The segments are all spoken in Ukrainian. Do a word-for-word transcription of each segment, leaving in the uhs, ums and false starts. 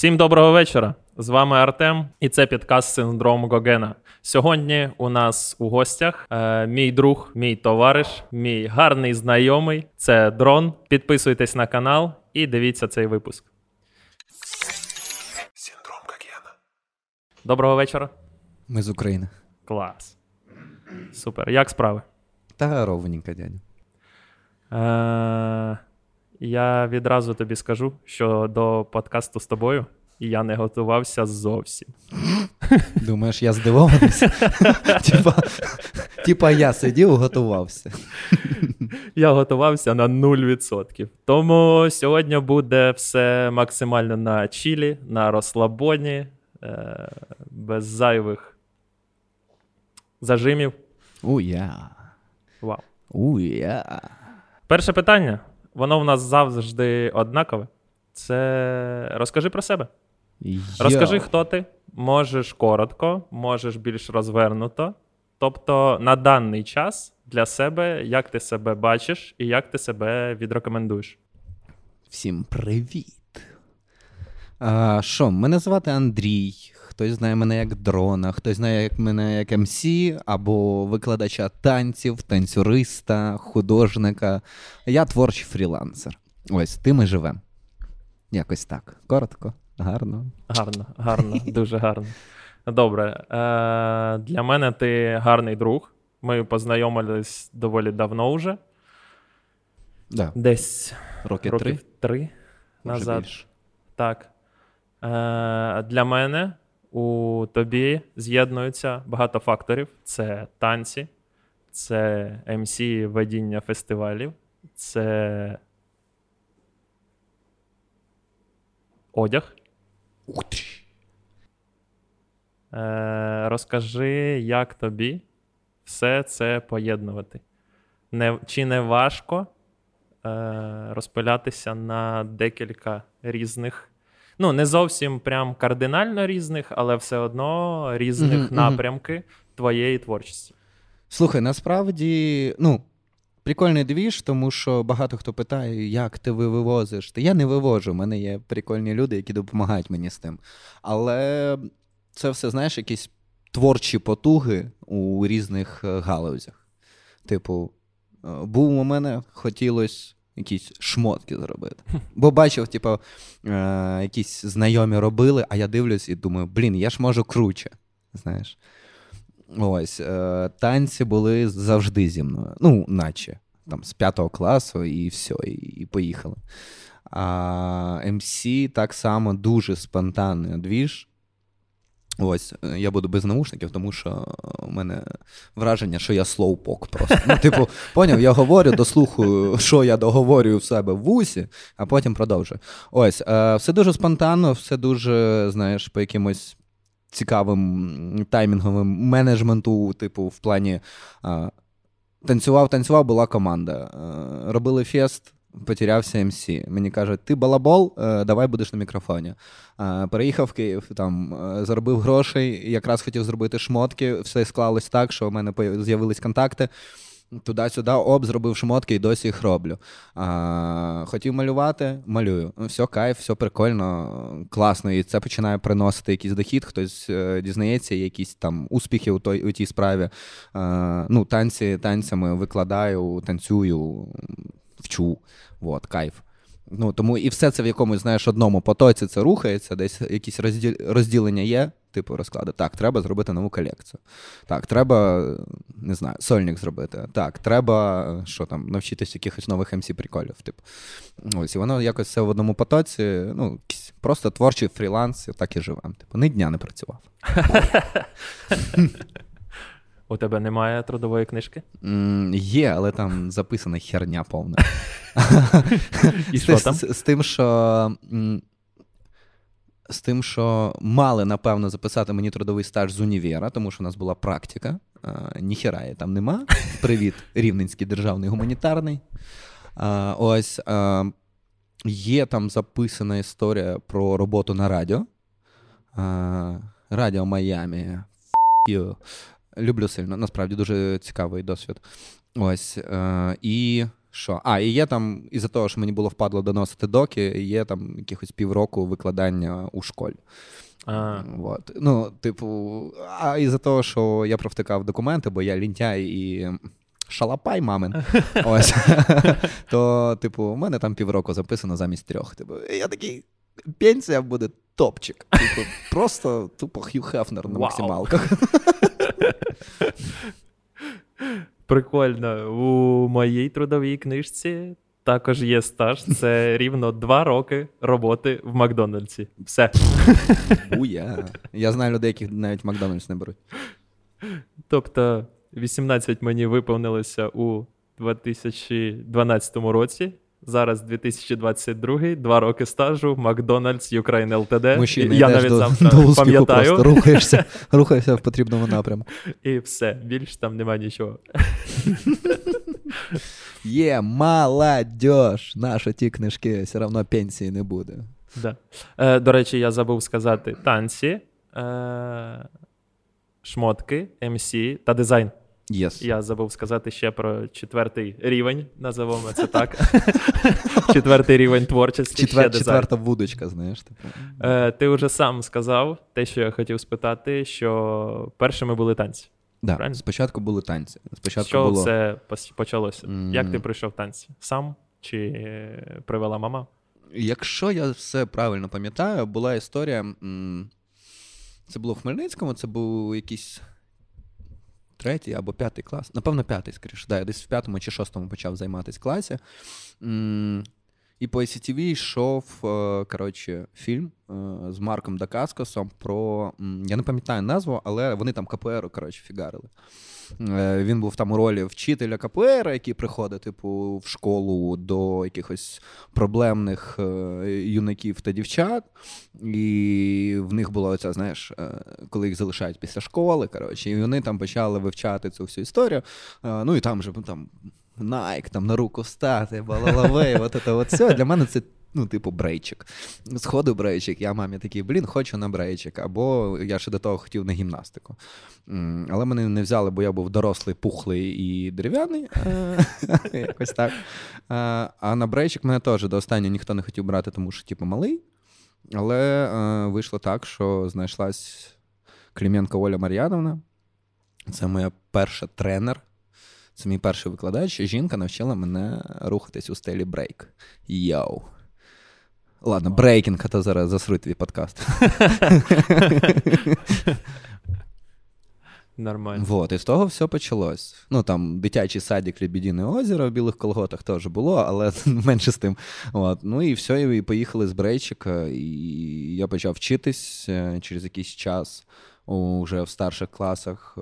Всім доброго вечора. З вами Артем, і це підкаст «Синдром Гогена». Сьогодні у нас у гостях е, мій друг, мій товариш, мій гарний знайомий. Це Дрон. Підписуйтесь на канал і дивіться цей випуск. «Синдром Гогена». Доброго вечора. Ми з України. Клас. Супер. Як справи? Та ровненько, дядя. Е, я відразу тобі скажу, що до подкасту з тобою я не готувався зовсім. Думаєш, я здивований? Типа я сидів, готувався. Я готувався на нуль відсотків. Тому сьогодні буде все максимально на чілі, на розслабоні, без зайвих зажимів. Уя. Вау. Уя. Перше питання. Воно в нас завжди однакове. Це розкажи про себе. Йо. Розкажи, хто ти. Можеш коротко, можеш більш розвернуто. Тобто на даний час для себе, як ти себе бачиш і як ти себе відрекомендуєш. Всім привіт. А, що, мене звати Андрій. Хтось знає мене як Дрона, хтось знає як мене як ем сі або викладача танців, танцюриста, художника. Я творчий фрілансер. Ось, тим і живем. Якось так. Коротко. Гарно. Гарно, гарно, дуже гарно. Добре. Для мене ти гарний друг. Ми познайомились доволі давно вже. Да. Десь роки років три, три назад. Більше. Так. Для мене у тобі з'єднуються багато факторів. Це танці, це ем сі ведіння фестивалів, це одяг. Ух ти. Е, розкажи, як тобі все це поєднувати. Не, чи не важко е, розпилятися на декілька різних, ну не зовсім прям кардинально різних, але все одно різних mm-hmm, напрямки mm-hmm. твоєї творчості? Слухай, насправді, ну, прикольний двіж, тому що багато хто питає, як ти вивозиш. Та я не вивожу, в мене є прикольні люди, які допомагають мені з тим. Але це все, знаєш, якісь творчі потуги у різних галузях. Типу, був у мене, хотілося якісь шмотки зробити. Бо бачив, типу, якісь знайомі робили, а я дивлюсь і думаю, блін, я ж можу круче, знаєш. Ось, танці були завжди зі мною. Ну, наче, там, з п'ятого класу і все, і, і поїхали. А ем сі так само дуже спонтанний двіж. Ось, я буду без наушників, тому що у мене враження, що я слоупок просто. Ну, типу, поняв, я говорю, дослухаю, що я договорюю в себе в вусі, а потім продовжую. Ось, все дуже спонтанно, все дуже, знаєш, по якимось цікавим таймінговим менеджменту, типу, в плані а, танцював-танцював, була команда. А, робили фест, потерявся МС. Мені кажуть, ти балабол, а, давай будеш на мікрофоні. А, переїхав в Київ, там, а, заробив грошей, якраз хотів зробити шмотки, все склалось так, що в мене з'явились контакти. Туди-сюди, об, зробив шмотки і досі їх роблю. А, хотів малювати, малюю. Все кайф, все прикольно, класно. І це починає приносити якийсь дохід, хтось дізнається, якісь там успіхи у, той, у тій справі. А, ну, танці танцями викладаю, танцюю, вчу. От, кайф. Ну, тому і все це в якомусь, знаєш, одному потоці це рухається, десь якісь розділ, розділення є, типу розкладу. Так, треба зробити нову колекцію. Так, треба, не знаю, сольник зробити. Так, треба, що там, навчитися якихось нових ем сі приколів. Типу. Ось, і воно якось все в одному потоці. Ну, просто творчий фріланс, так і живем. Типу, ні дня не працював. У тебе немає трудової книжки? Mm, є, але там записана херня повна. І що там? З, з, з тим, що... З тим, що мали, напевно, записати мені трудовий стаж з універа, тому що в нас була практика. А, ніхера я там нема. Привіт, Рівненський державний гуманітарний. А, ось, а, є там записана історія про роботу на радіо. А, Радіо Маямі. Ф***ю. Люблю сильно. Насправді, дуже цікавий досвід. Ось. А, і Що? А, і є там, із-за того, що мені було впадло доносити доки, є там якихось півроку викладання у школі. А. Вот. Ну, типу, а із-за того, що я провтикав документи, бо я лінтяй і шалапай мамин, ось, то, типу, у мене там півроку записано замість трьох. Типу, я такий, пенсія буде топчик. Типу, просто, тупо, Хью Хефнер на максималках. Прикольно. У моїй трудовій книжці також є стаж. Це рівно два роки роботи в Макдональдсі. Все. Буя. Я знаю людей, яких навіть Макдональдс не беруть. Тобто вісімнадцять мені виповнилося у дві тисячі дванадцятому році. Зараз дві тисячі двадцять другий, два роки стажу, Макдональдс, Україн ЛТД. Мужчина, я навіть сам пам'ятаю. Просто рухаєшся, рухаєшся в потрібному напрямку. І все, більше там нема нічого. Є, молодьож, наші ті книжки, все одно пенсії не буде. Да. Е, до речі, я забув сказати, танці, е, шмотки, ем сі та дизайн. Yes. Я забув сказати ще про четвертий рівень, називаємо це так. Четвертий рівень творчості. Четвер, четверта вудочка, знаєш. Типу. Е, ти вже сам сказав те, що я хотів спитати, що першими були танці. Да, правильно? Спочатку були танці. Спочатку що було... це почалося? Mm. Як ти прийшов в танці? Сам чи привела мама? Якщо я все правильно пам'ятаю, була історія, це було в Хмельницькому, це був якийсь... третій або п'ятий клас. Напевно, п'ятий, скоріше. Да, я десь в п'ятому чи шостому почав займатися класі. І по ай сі ті ві йшов, коротше, фільм з Марком Дакаскосом про... Я не пам'ятаю назву, але вони там КПР, коротше, фігарили. Він був там у ролі вчителя КПР, який приходить, типу, в школу до якихось проблемних юнаків та дівчат. І в них було оце, знаєш, коли їх залишають після школи, коротше. І вони там почали вивчати цю всю історію. Ну і там же, там... Найк, там на руку встати, балалавей, от це от все. Для мене це, ну, типу, брейчик. Сходу брейчик. Я мамі такий, блін, хочу на брейчик. Або я ще до того хотів на гімнастику. Але мене не взяли, бо я був дорослий, пухлий і дерев'яний. Якось так. А на брейчик мене теж до останнього ніхто не хотів брати, тому що, типу, малий. Але вийшло так, що знайшлась Клименко Оля Мар'янівна. Це моя перша тренер. Це мій перший викладач. Жінка навчила мене рухатись у стилі брейк. Йоу. Ладно, брейкінг, а то зараз засруть твій подкаст. Нормально. Вот, і з того все почалось. Ну, там, дитячий садик Лебедіне озеро в білих колготах теж було, але менше з тим. От. Ну, і все, і поїхали з брейчика, і я почав вчитись. Через якийсь час уже в старших класах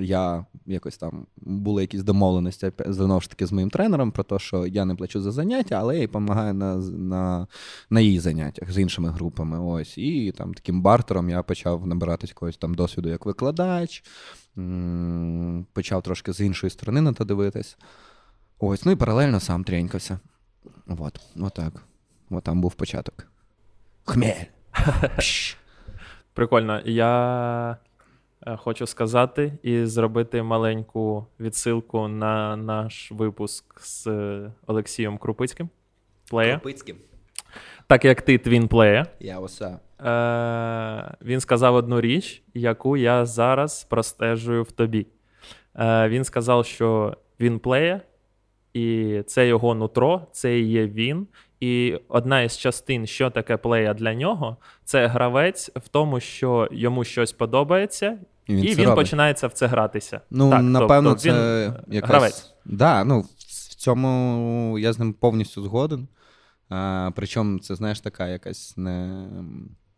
я якось там, були якісь домовленості, знову ж таки, з моїм тренером про те, що я не плачу за заняття, але я їй допомагаю на, на, на її заняттях з іншими групами. Ось. І там таким бартером я почав набирати якогось там досвіду як викладач, почав трошки з іншої сторони на то дивитись. Ось. Ну і паралельно сам тренькався. От. Отак. От там був початок. Хмель! Прикольно. Я... Хочу сказати і зробити маленьку відсилку на наш випуск з Олексієм Крупіцьким. Плея. Крупицьким. Так як ти твін плея. Я оса. Він сказав одну річ, яку я зараз простежую в тобі. Е, він сказав, що він плея, і це його нутро, це і є він. І одна із частин, що таке плея для нього, це гравець в тому, що йому щось подобається, і він, і він починає в це гратися. Ну, так, напевно, тобто, це якась... гравець. Да, ну, в цьому я з ним повністю згоден. А, причому це, знаєш, така якась не...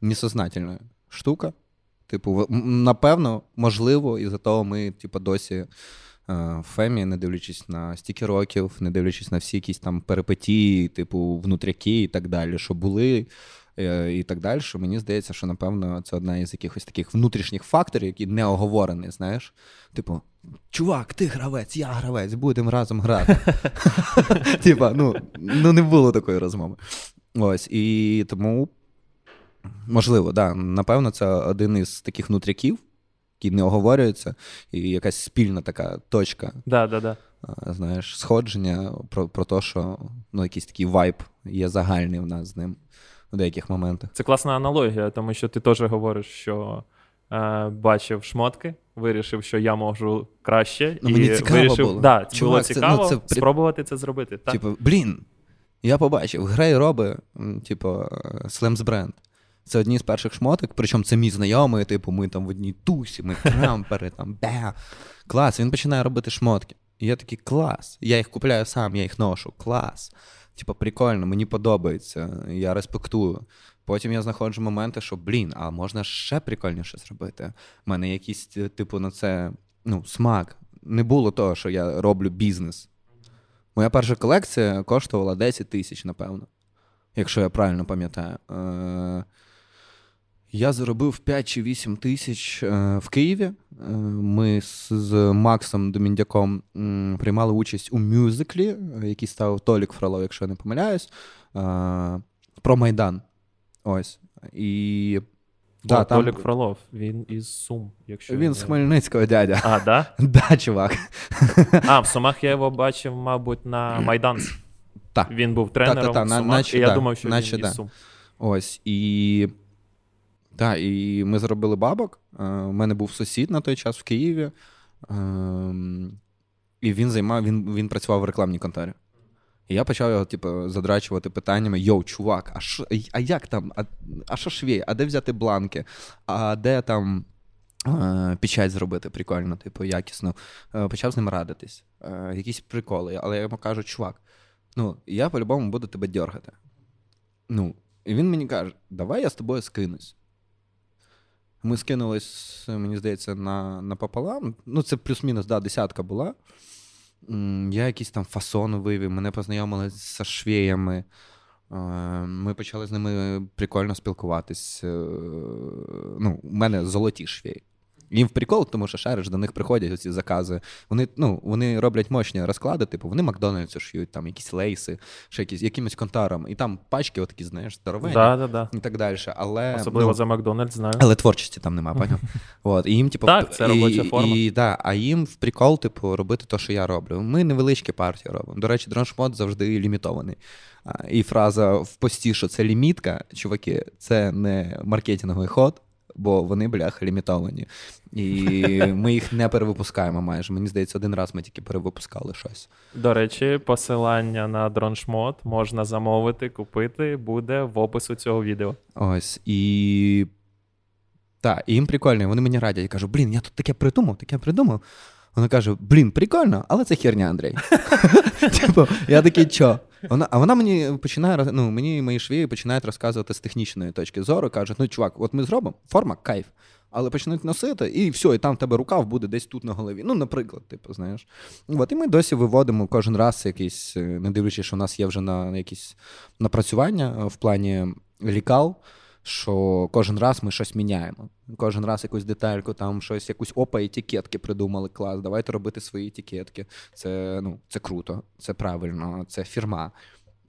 несознательна штука. Типу, напевно, можливо, і за того ми, типу, досі... в Фемі, не дивлячись на стільки років, не дивлячись на всі якісь там перипетії, типу внутряки і так далі, що були і так далі, що мені здається, що, напевно, це одна із якихось таких внутрішніх факторів, які не оговорені, знаєш. Типу, чувак, ти гравець, я гравець, будемо разом грати. Типа, ну не було такої розмови. Ось, і тому, можливо, да, напевно, це один із таких внутряків, які не оговорюються, і якась спільна така точка. Да, да, да. знаєш, сходження про, про те, що ну, якийсь такий вайб є загальний в нас з ним у деяких моментах. Це класна аналогія, тому що ти теж говориш, що е, бачив шмотки, вирішив, що я можу краще. Ну, і мені цікаво вирішив, було. Да, чувак, було цікаво це, ну, це... спробувати це зробити. Типу, блін, я побачив, Грей роби, типу, Слемс бренд. Це одні з перших шмоток, причому це мій знайомий, типу, ми там в одній тусі, ми крампери, там, бе. Клас, він починає робити шмотки. І я такий, клас, я їх купляю сам, я їх ношу, клас. Типу, прикольно, мені подобається, я респектую. Потім я знаходжу моменти, що, блін, а можна ще прикольніше зробити. У мене якийсь, типу, на це, ну, смак. Не було того, що я роблю бізнес. Моя перша колекція коштувала десять тисяч, напевно. Якщо я правильно пам'ятаю. Я заробив п'ять чи вісім тисяч в Києві. Ми з Максом Доміндяком приймали участь у мюзиклі, який став Толік Фролов, якщо я не помиляюсь, про Майдан. Ось. І... О, да, Толік там... Фролов, він із Сум. Якщо він з Хмельницького, дядя. А, да? Да, чувак. А, в Сумах я його бачив, мабуть, на Майданці. Так. Він був тренером та, та, та, в Сумах, на, наче, і я та, думав, що наче, він із та. Сум. Ось, і... Так, і ми зробили бабок. У мене був сусід на той час в Києві. І він займав, він, він працював в рекламній конторі. І я почав його, типу, задрачувати питаннями: йоу, чувак, а, шо, а як там? А що швей? А де взяти бланки? А де там печать зробити прикольно, типу, якісно? Почав з ним радитись. Якісь приколи. Але я йому кажу: чувак, ну, я по-любому буду тебе дьоргати. Ну, і він мені каже: давай я з тобою скинусь. Ми скинулись, мені здається, на, напополам. Ну, це плюс-мінус, да, десятка була. Я якийсь там фасон вивів, мене познайомили зі швеями. Ми почали з ними прикольно спілкуватись. Ну, у мене золоті швеї. Їм в прикол, тому що шариш, до них приходять оці закази. Вони, ну, вони роблять мощні розклади, типу, вони Макдональдсу шиють, там якісь лейси, ще якісь, якимось контаром. І там пачки отакі, знаєш, здоровені, да, да, да. І так далі. Але, особливо ну, за Макдональдс, знаю. Але творчості там немає, пані. От, і їм, типу, так, це робоча форма. І, і, да, а їм в прикол, типу, робити те, що я роблю. Ми невеличкі партії робимо. До речі, DroneShmot завжди лімітований. І фраза в пості, що це лімітка, чуваки, це не маркетинговий ход, бо вони, бляха, лімітовані. І ми їх не перевипускаємо майже. Мені здається, один раз ми тільки перевипускали щось. До речі, посилання на DroneShmot можна замовити, купити, буде в описі цього відео. Ось, і... Так, і їм прикольно, вони мені радять. Я кажу, блін, я тут таке придумав, таке придумав. Вона каже, блін, прикольно, але це херня, Андрій. Типу, я такий, чо? Вона, а вона мені починає, ну, мені і мої швії починають розказувати з технічної точки зору, кажуть, ну, чувак, от ми зробимо, форма, кайф, але почнуть носити, і все, і там в тебе рукав буде десь тут на голові. Ну, наприклад, типу, знаєш. От, і ми досі виводимо кожен раз якийсь, не дивлячись, що у нас є вже на якісь напрацювання в плані лікал, що кожен раз ми щось міняємо. Кожен раз якусь детальку, там щось, якусь опа, етикетки придумали, клас, давайте робити свої етикетки. Це, ну, це круто, це правильно, це фірма.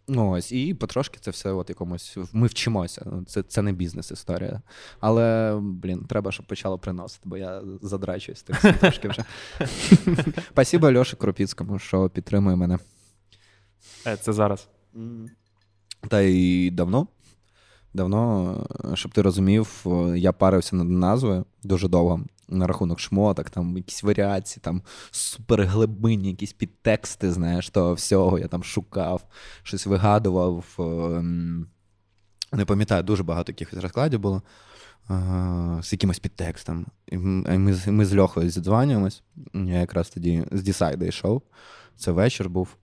Ось, і потрошки це все от якомусь, ми вчимося, це, це не бізнес-історія. Але, блін, треба, щоб почало приносити, бо я задрачуюсь так трошки вже. Спасибо Льоші Крупіцькому, що підтримує мене. Це зараз. Та й давно. Давно, щоб ти розумів, я парився над назвою дуже довго на рахунок шмоток, там якісь варіації, там суперглибинні, якісь підтексти, знаєш, того всього. Я там шукав, щось вигадував. Не пам'ятаю, дуже багато якихось розкладів було з якимось підтекстом. І ми, ми з Льохою зідзванюємось. Я якраз тоді з Decide йшов. Це вечір був.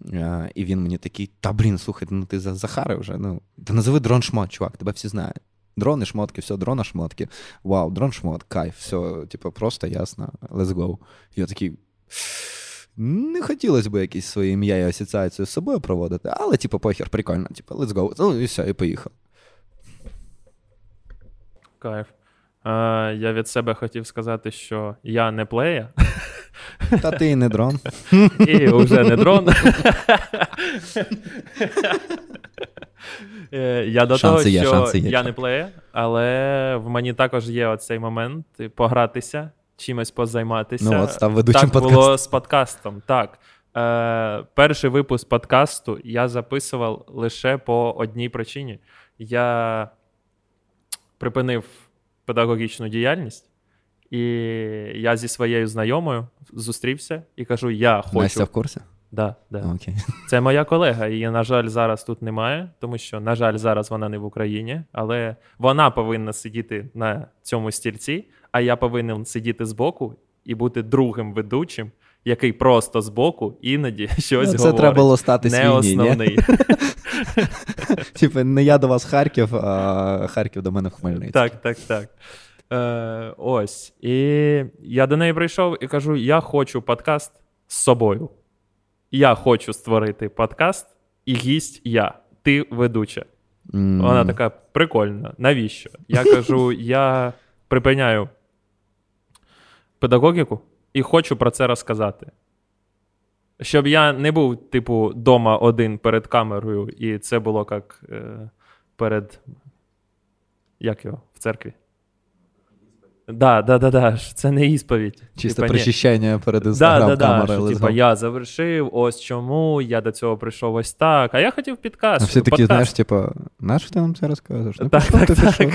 Uh, і він мені такий, та блін, слухай, ну ти за Захари вже, ну, та назови DroneShmot, чувак, тебе всі знають. Дрони, шмотки, все, дрона, шмотки. Вау, DroneShmot, кайф, все, типу, просто, ясно, let's go. Я такий, не хотілося б якісь своє ім'я і асоціацію з собою проводити, але, типу, похер, прикольно, типу, let's go. Ну, і все, і поїхав. Кайф. Uh, я від себе хотів сказати, що я не плея. Та ти і не дрон. І вже не дрон. Я до шанси того, є, що є, я не плеєр, але в мені також є оцей момент погратися, чимось позайматися. Ну, от став ведучим так подкастом. Було з подкастом, так. Е, перший випуск подкасту я записував лише по одній причині. Я припинив педагогічну діяльність, і я зі своєю знайомою зустрівся і кажу, я хочу... Настя в курсі? Да, да. Okay. Це моя колега, її, на жаль, зараз тут немає, тому що, на жаль, зараз вона не в Україні, але вона повинна сидіти на цьому стільці, а я повинен сидіти збоку і бути другим ведучим, який просто збоку іноді щось ну, це говорить. Це треба було стати свій, не основний. Типу, не я до вас Харків, а Харків до мене в Хмельницький. Так, так, так. Е, ось. І я до неї прийшов і кажу, я хочу подкаст з собою. Я хочу створити подкаст, і гість я. Ти ведуча. Mm. Вона така, прикольно, навіщо? Я кажу, я припиняю педагогіку і хочу про це розказати. Щоб я не був, типу, дома один перед камерою, і це було як е, перед... Як його? В церкві? Да, да, да, да, це не ісповідь. Чисто типа, причищення перед Instagram-камерою. Да, да, да, типа, я завершив, ось чому, я до цього прийшов ось так, а я хотів підкаст. А всі такі, подкаст. Знаєш, типа, нащо ти нам це розказуєш? Так, так, ти так.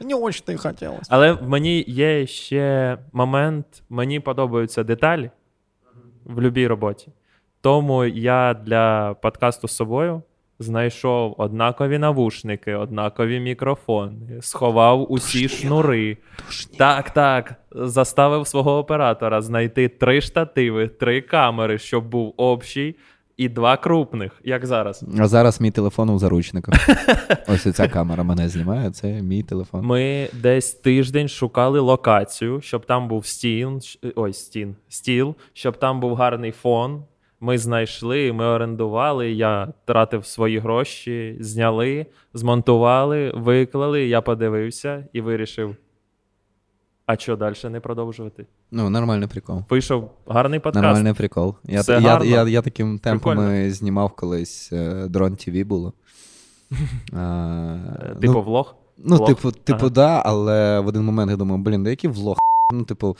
Не очень ти хотілося. Але в мені є ще момент, мені подобаються деталі в любій роботі. Тому я для подкасту з собою знайшов однакові навушники, однакові мікрофони, сховав усі Душні. шнури. Душні. Так, так, заставив свого оператора знайти три штативи, три камери, щоб був общий, і два крупних, як зараз. А зараз мій телефон у заручниках. Ось ця камера мене знімає, це мій телефон. Ми десь тиждень шукали локацію, щоб там був стін, ой, стін, стіл, щоб там був гарний фон. Ми знайшли, ми орендували, я тратив свої гроші, зняли, змонтували, виклали, я подивився і вирішив, а що, далі не продовжувати? Ну, нормальний прикол. Вийшов гарний подкаст. Нормальний прикол. Я, я, я, я, я таким темпом Прикольно. знімав колись, Дрон ТВ було. а, типу ну, влог? Ну, влог. типу, типу ага. да, але в один момент я думав, блін, да який влог? Ну, типу,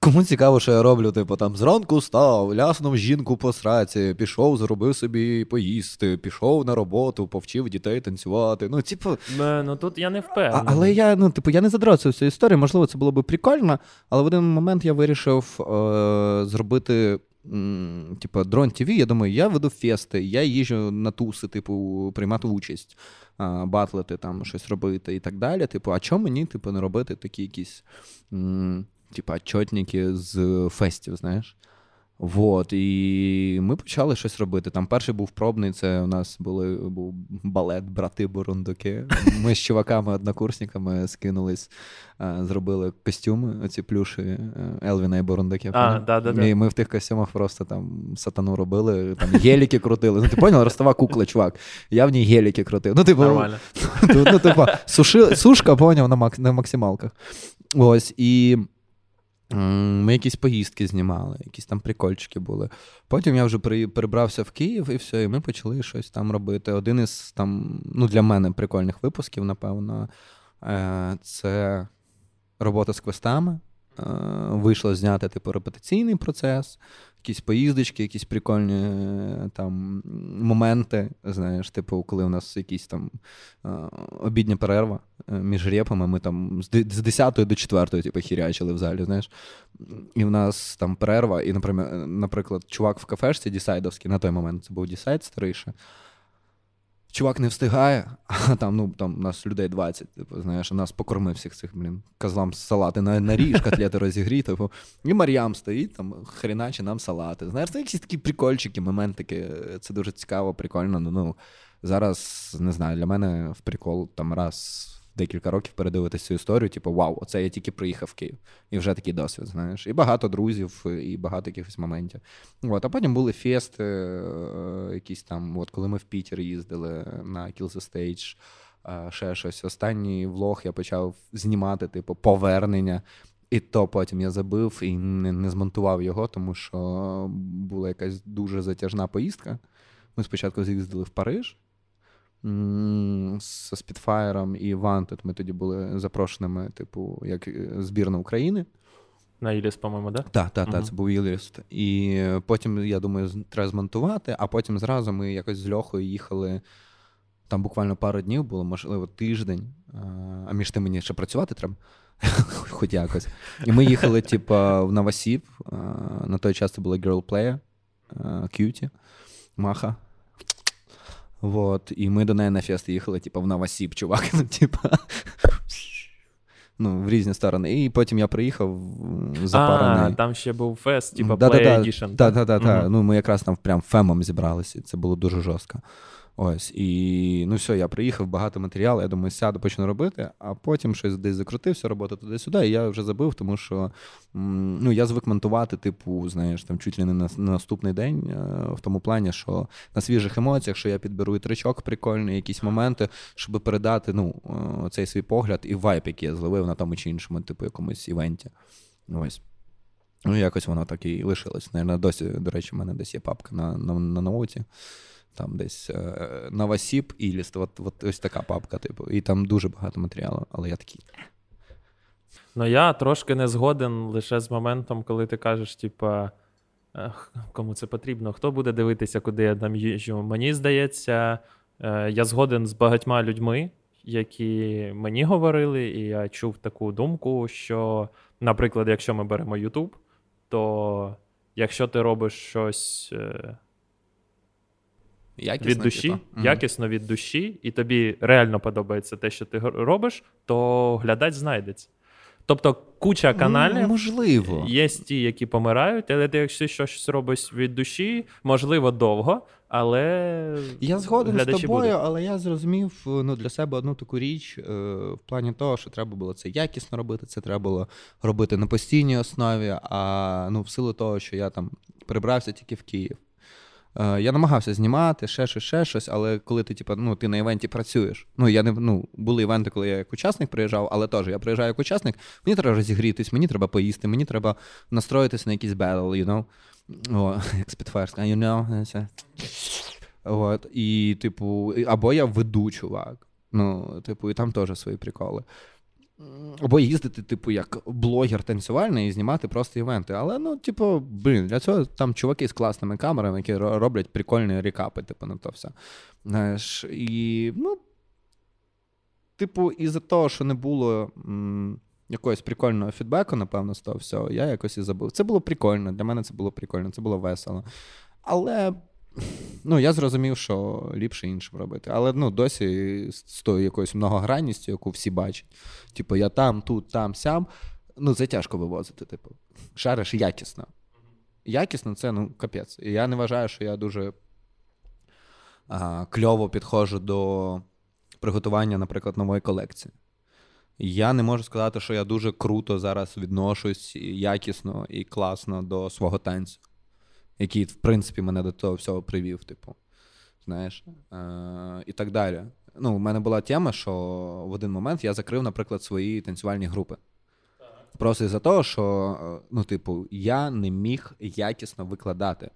кому цікаво, що я роблю, типу, там, зранку став, ляснув жінку по сраці, пішов, зробив собі поїсти, пішов на роботу, повчив дітей танцювати, ну, типу... Бе, ну, тут я не впевнений. А, але я, ну, типу, я не задротив цю історію, можливо, це було би прикольно, але в один момент я вирішив е- зробити... Типа, Дрон ТВ, я думаю, я веду фести, я їжджу на туси, типу, приймати участь, батлити, там, щось робити і так далі. Типу, а чому мені, типу, не робити такі якісь, типу, отчетники з фестів, знаєш? Вот, і ми почали щось робити. Там перший був пробний, це у нас були, був балет «Брати-бурундуки». Ми з чуваками-однокурсниками скинулись, зробили костюми, оці плюші Елвіна і Бурундуки. А, да, да, да. І ми в тих костюмах просто там сатану робили, там геліки крутили. Ну, ти понял? Ростова кукла, чувак. Я в ній геліки крутив. Ну, типу, нормально. Ну, типу, суши, сушка, поняв, на, мак, на максималках. Ось, і... Ми якісь поїздки знімали, якісь там прикольчики були. Потім я вже при, перебрався в Київ і все, і ми почали щось там робити. Один із там, ну для мене прикольних випусків, напевно, це робота з квестами. Вийшло зняти, типу, репетиційний процес, якісь поїздочки, якісь прикольні там моменти, знаєш, типу, коли у нас якісь там обідня перерва між репами, ми там з десятої до четвертої, типу, хірячили в залі, знаєш, і в нас там перерва, і, наприклад, чувак в кафешці Десайдовський, на той момент це був Decide старіше, чувак не встигає, а там, ну, там у нас людей двадцять, типу, знаєш, у нас покорми всіх цих, блін, козлам салати наріж, котлети розігрі, типу, і Мар'ям стоїть, там, хреначе нам салати. Знаєш, це якісь такі прикольчики, моментики, це дуже цікаво, прикольно, ну, ну, зараз, не знаю, для мене в прикол, там, раз в декілька років передивитись цю історію, типу, вау, оце я тільки приїхав в Київ, і вже такий досвід, знаєш, і багато друзів, і багато якихось моментів. От, а потім були фести, якісь там, от коли ми в Пітер їздили на Kill the Stage, ще щось. Останній влог я почав знімати, типу, повернення, і то потім я забив і не, не змонтував його, тому що була якась дуже затяжна поїздка. Ми спочатку з'їздили в Париж, з Spitfire і Вантед. Ми тоді були запрошеними, типу, як збірна України. На Ілліст, по-моєму, да? Так, так, так, це був Ілліст. І потім, я думаю, треба змонтувати, а потім зразу ми якось з Льохою їхали. Там буквально пару днів було, можливо, тиждень, а між тим мені ще працювати треба, хоч якось. І ми їхали, типу, в Новосіб, на той час це була Girlplayer, Кьюти, Маха. Вот. І ми до неї на фест їхали, типу, в Новосіб, чувак, ну, типу... Ну, в різні сторони. І потім я приїхав запарений. А, там ще був фест, типа Play Edition. Так-так-так. Ну, ми якраз там прям фемом зібралися. Це було дуже жорстко. Ось. І, ну, все, я приїхав, багато матеріалу. Я думаю, сяду, почну робити. А потім щось десь закрутився, робота туди-сюди. І я вже забив, тому що, ну, я звик монтувати, типу, знаєш, там, чуть ли не на, на наступний день. В тому плані, що на свіжих емоціях, що я підберу і тричок прикольний, якісь моменти, щоб передати, ну, цей свій погляд і вайб, який я зловив на тому чи іншому, типу, якомусь івенті. Ось. Ну, якось воно так і лишилось. Навіть досі, до речі, в мене десь є папка на, на, на ноуті. Там десь е, Новосіб і Ілліст, от, от ось така папка, типу, і там дуже багато матеріалу, але я такий. Ну, я трошки не згоден лише з моментом, коли ти кажеш, типа, кому це потрібно, хто буде дивитися, куди я там їжджу. Мені здається, е, я згоден з багатьма людьми, які мені говорили, і я чув таку думку, що, наприклад, якщо ми беремо YouTube, то якщо ти робиш щось... Е, Якісно, від душі, угу. якісно від душі, і тобі реально подобається те, що ти робиш, то глядач знайдеться. Тобто куча каналів, можливо. Є ті, які помирають, але ти якщо щось робиш від душі, можливо, довго, але я згоден з тобою, буде. Але я зрозумів, ну, для себе одну таку річ, е, в плані того, що треба було це якісно робити, це треба було робити на постійній основі, а, ну, в силу того, що я там перебрався тільки в Київ. Я намагався знімати, ще щось, ще щось, але коли ти, типу, ну, ти на івенті працюєш. Ну, я не, ну, були івенти, коли я як учасник приїжджав, але теж я приїжджаю як учасник, мені треба розігрітись, мені треба поїсти, мені треба настроїтись на якийсь battle, you know. О, як Spitfire, you know. От, і, типу, або я веду, чувак. Ну, типу, і там теж свої приколи. Або їздити, типу, як блогер танцювальний і знімати просто івенти. Але, ну, типу, блін, для цього там чуваки з класними камерами, які роблять прикольні рекапи, типу, на то все. Знаєш, і, ну, типу, із-за того, що не було м, якогось прикольного фідбеку, напевно, з того всього, я якось і забув. Це було прикольно, для мене це було прикольно, це було весело. Але... Ну, я зрозумів, що ліпше іншим робити. Але, ну, досі з тою якоюсь многогранністю, яку всі бачать. Типу, я там, тут, там, сям. Ну, це тяжко вивозити, типу. Шариш якісно. Якісно – це, ну, капець. І я не вважаю, що я дуже а, кльово підходжу до приготування, наприклад, нової колекції. Я не можу сказати, що я дуже круто зараз відношусь якісно і класно до свого танцю, який, в принципі, мене до того всього привів, типу, знаєш, е- і так далі. Ну, у мене була тема, що в один момент я закрив, наприклад, свої танцювальні групи. Просто із-за того, що, ну, типу, я не міг якісно викладати.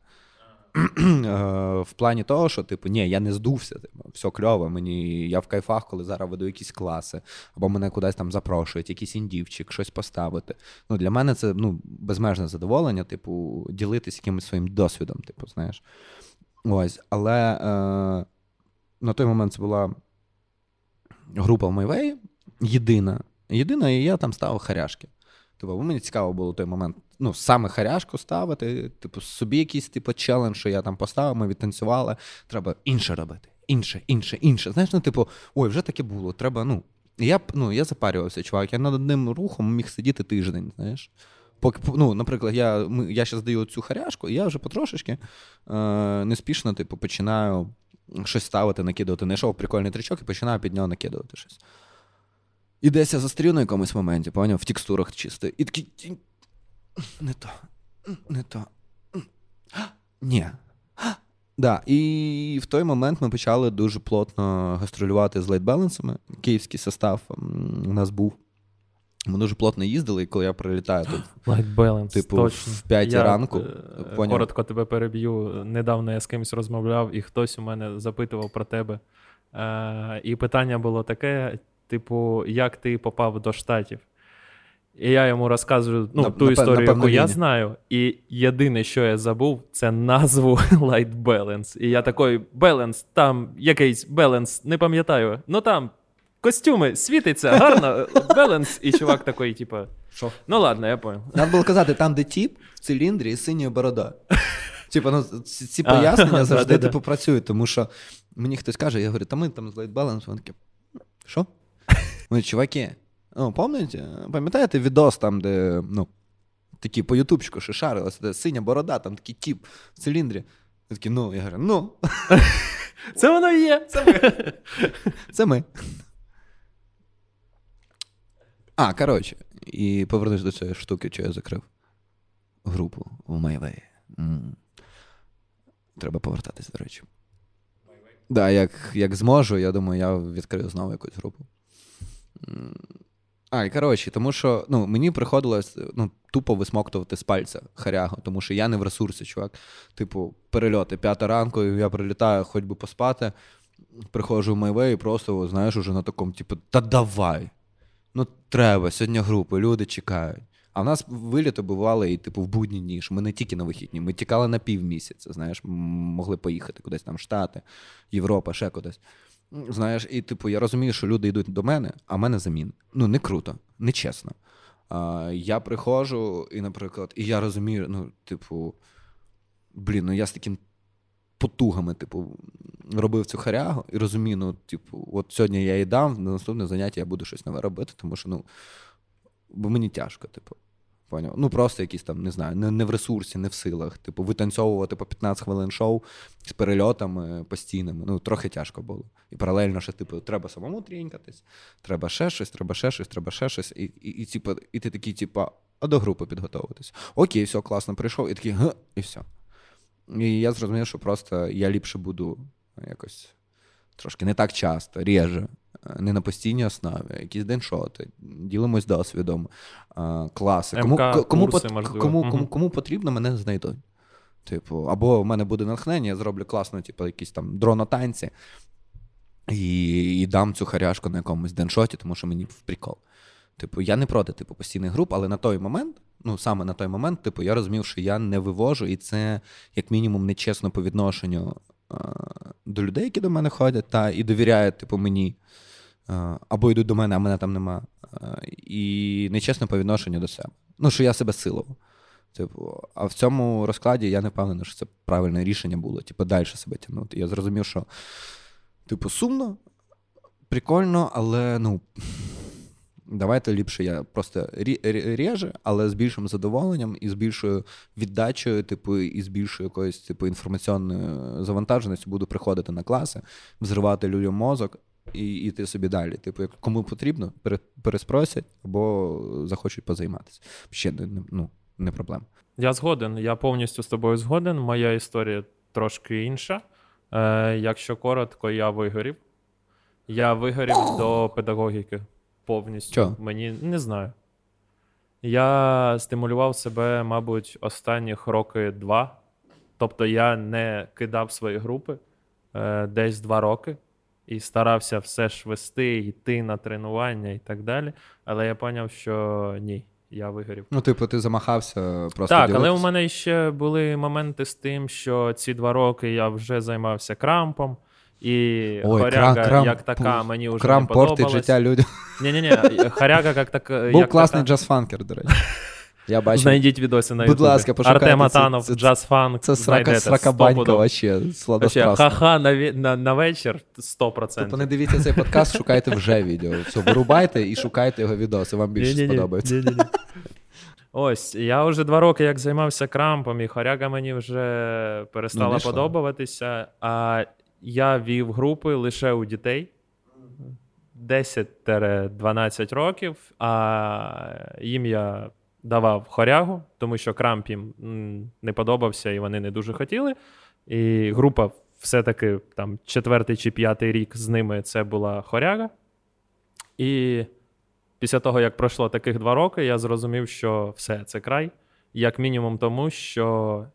Е- в плані того, що, типу, ні, я не здувся, типу, все кльово, мені, я в кайфах, коли зараз веду якісь класи, або мене кудись там запрошують, якийсь індівчик, щось поставити. Ну, для мене це, ну, безмежне задоволення, типу, ділитися якимось своїм досвідом, типу, знаєш. Ось, але е- на той момент це була група в MyWay, єдина, єдина, і я там ставив харяшки. Типу, мені цікаво було в той момент, ну, саме харяшку ставити, типу, собі якийсь, типу, челендж, що я там поставив, ми відтанцювали, треба інше робити, інше, інше, інше. Знаєш, ну, типу, ой, вже таке було, треба, ну, я, ну, я запарювався, чувак, я над одним рухом міг сидіти тиждень, знаєш. Поки, ну, наприклад, я, я ще здаю цю харяшку, і я вже потрошечки е- неспішно, типу, починаю щось ставити, накидувати. Найшов прикольний тричок і починаю під нього накидувати щось. І десь я застрів на якомусь моменті, поняв, в текстурах чисто. І такий, не то, не то, ні. Да. І в той момент ми почали дуже плотно гастролювати з Light Balance. Київський состав у нас був. Ми дуже плотно їздили, і коли я прилітаю тут, Light Balance, типу, точно. В п'ятій я ранку. Поняв? Коротко тебе переб'ю. Недавно я з кимось розмовляв, і хтось у мене запитував про тебе. Е, і питання було таке, типу, як ти попав до Штатів? І я йому розказую ну, на, ту на, історію, яку я знаю. І єдине, що я забув, це назву Light Balance. І я такий, Balance, там якийсь Balance, не пам'ятаю. Ну там костюми, світиться, гарно, Balance. І чувак такий, типу, шо? Ну ладно, я понял. Треба було казати, там де тіп, в циліндрі і синя борода. Типа, ну, ці пояснення завжди типу працюють, тому що мені хтось каже, я говорю, та ми там з Light Balance. Вони такі, що? Вони, чуваки, ну, пам'ятаєте, пам'ятаєте відос там, де, ну, такі по ютубчику ще шарилося, де синя борода, там такий тіп в циліндрі. Я такий, ну, я говорю, ну. Це воно і є, це ми. Це ми. А, коротше, і повернусь до цієї штуки, що я закрив групу в MyWay. Mm. Треба повертатись, до речі. Так, да, як, як зможу, я думаю, я відкрию знову якусь групу. Mm. А, і коротше, тому що ну, мені приходилось ну, тупо висмоктувати з пальця харягу, тому що я не в ресурсі, чувак. Типу, перельоти, п'ята ранку, я прилітаю, хоч би поспати, приходжу в MyWay і просто, знаєш, уже на такому, типу, та давай. Ну, треба, сьогодні групи, люди чекають. А в нас виліти бували і, типу, в будні дні, що ми не тільки на вихідні, ми тікали на півмісяця, знаєш, могли поїхати кудись там в Штати, Європа, ще кудись. Знаєш, і, типу, я розумію, що люди йдуть до мене, а мене замін. Ну, не круто, не чесно. А, я приходжу, і, наприклад, і я розумію, ну, типу, блін, ну, я з таким потугами, типу, робив цю харягу і розумію, ну, типу, от сьогодні я їй дам, на наступне заняття я буду щось нове робити, тому що, ну, бо мені тяжко, типу, поняв? Ну, просто якісь там, не знаю, не, не в ресурсі, не в силах, типу, витанцьовувати по п'ятнадцять хвилин шоу з перельотами постійними, ну, трохи тяжко було. І паралельно ще, типу, треба самому трінькатись, треба ще щось, треба ще щось, треба ще щось, і, і, і, типу, і ти такий, типу, а до групи підготовитись. Окей, все, класно, прийшов, і такий, га, і все. І я зрозумів, що просто я ліпше буду якось трошки не так часто, реже, не на постійній основі, якісь деншоти, ділимось досвідом, класи. МК, кому, кому, курси, пот, кому, кому, кому потрібно, мене знайдуть. Типу, або в мене буде натхнення, я зроблю класно, типу, якісь там дронотанці і, і дам цю харяшку на якомусь деншоті, тому що мені в прикол. Типу, я не проти типу, постійних груп, але на той момент, ну саме на той момент, типу, я розумів, що я не вивожу, і це як мінімум нечесно по відношенню а, до людей, які до мене ходять, та і довіряють типу, мені, а, або йдуть до мене, а мене там нема, а, і нечесно по відношенню до себе. Ну, що я себе силував. Типу, а в цьому розкладі я не впевнений, що це правильне рішення було, типу, далі себе тягнути. Я зрозумів, що типу, сумно, прикольно, але ну. Давайте ліпше я просто реже, але з більшим задоволенням і з більшою віддачею, типу, і з більшою якоюсь типу інформаційною завантаженістю буду приходити на класи, взривати людям мозок і йти собі далі. Типу, кому потрібно, переспросять або захочуть позайматися. Ще ну, не проблема. Я згоден, я повністю з тобою згоден. Моя історія трошки інша. Е, якщо коротко, я вигорів. Я вигорів до педагогіки. Повністю. Чо? Мені не знаю. Я стимулював себе, мабуть, останніх роки два. Тобто я не кидав свої групи е, десь два роки і старався все ж вести, йти на тренування і так далі. Але я зрозумів, що ні, я вигорів. Ну, типу, ти замахався просто. Так, ділитися. Але у мене ще були моменти з тим, що ці два роки я вже займався крампом. І Ой, харяга, крам, крам, як така, мені вже крам не подобалась. Крам портить життя людям. Ні-ні-ні, харяга, як така... Був як класний така... джаз-фанкер, до речі. Я бачив. Знайдіть відоси на Ютубі. Будь ласка, пошукайте. Артем Атанов, джаз-фанк, це знайдете. Це сракабанька, вообще, сладострасна. Ха-ха на, на, на вечір, сто процентів. Тобто не дивіться цей подкаст, шукайте вже відео. Все, вирубайте і шукайте його відоси, вам більше ні, сподобається. Ні-ні-ні. Ось, я вже два роки як займався крампом, і харяга мені вже перестала ну, подобатися, а я вів групи лише у дітей десять-дванадцять років, а їм я давав хорягу, тому що крамп їм не подобався і вони не дуже хотіли. І група все-таки там четвертий чи п'ятий рік з ними це була хоряга. І після того, як пройшло таких два роки, я зрозумів, що все, це край. Як мінімум тому, що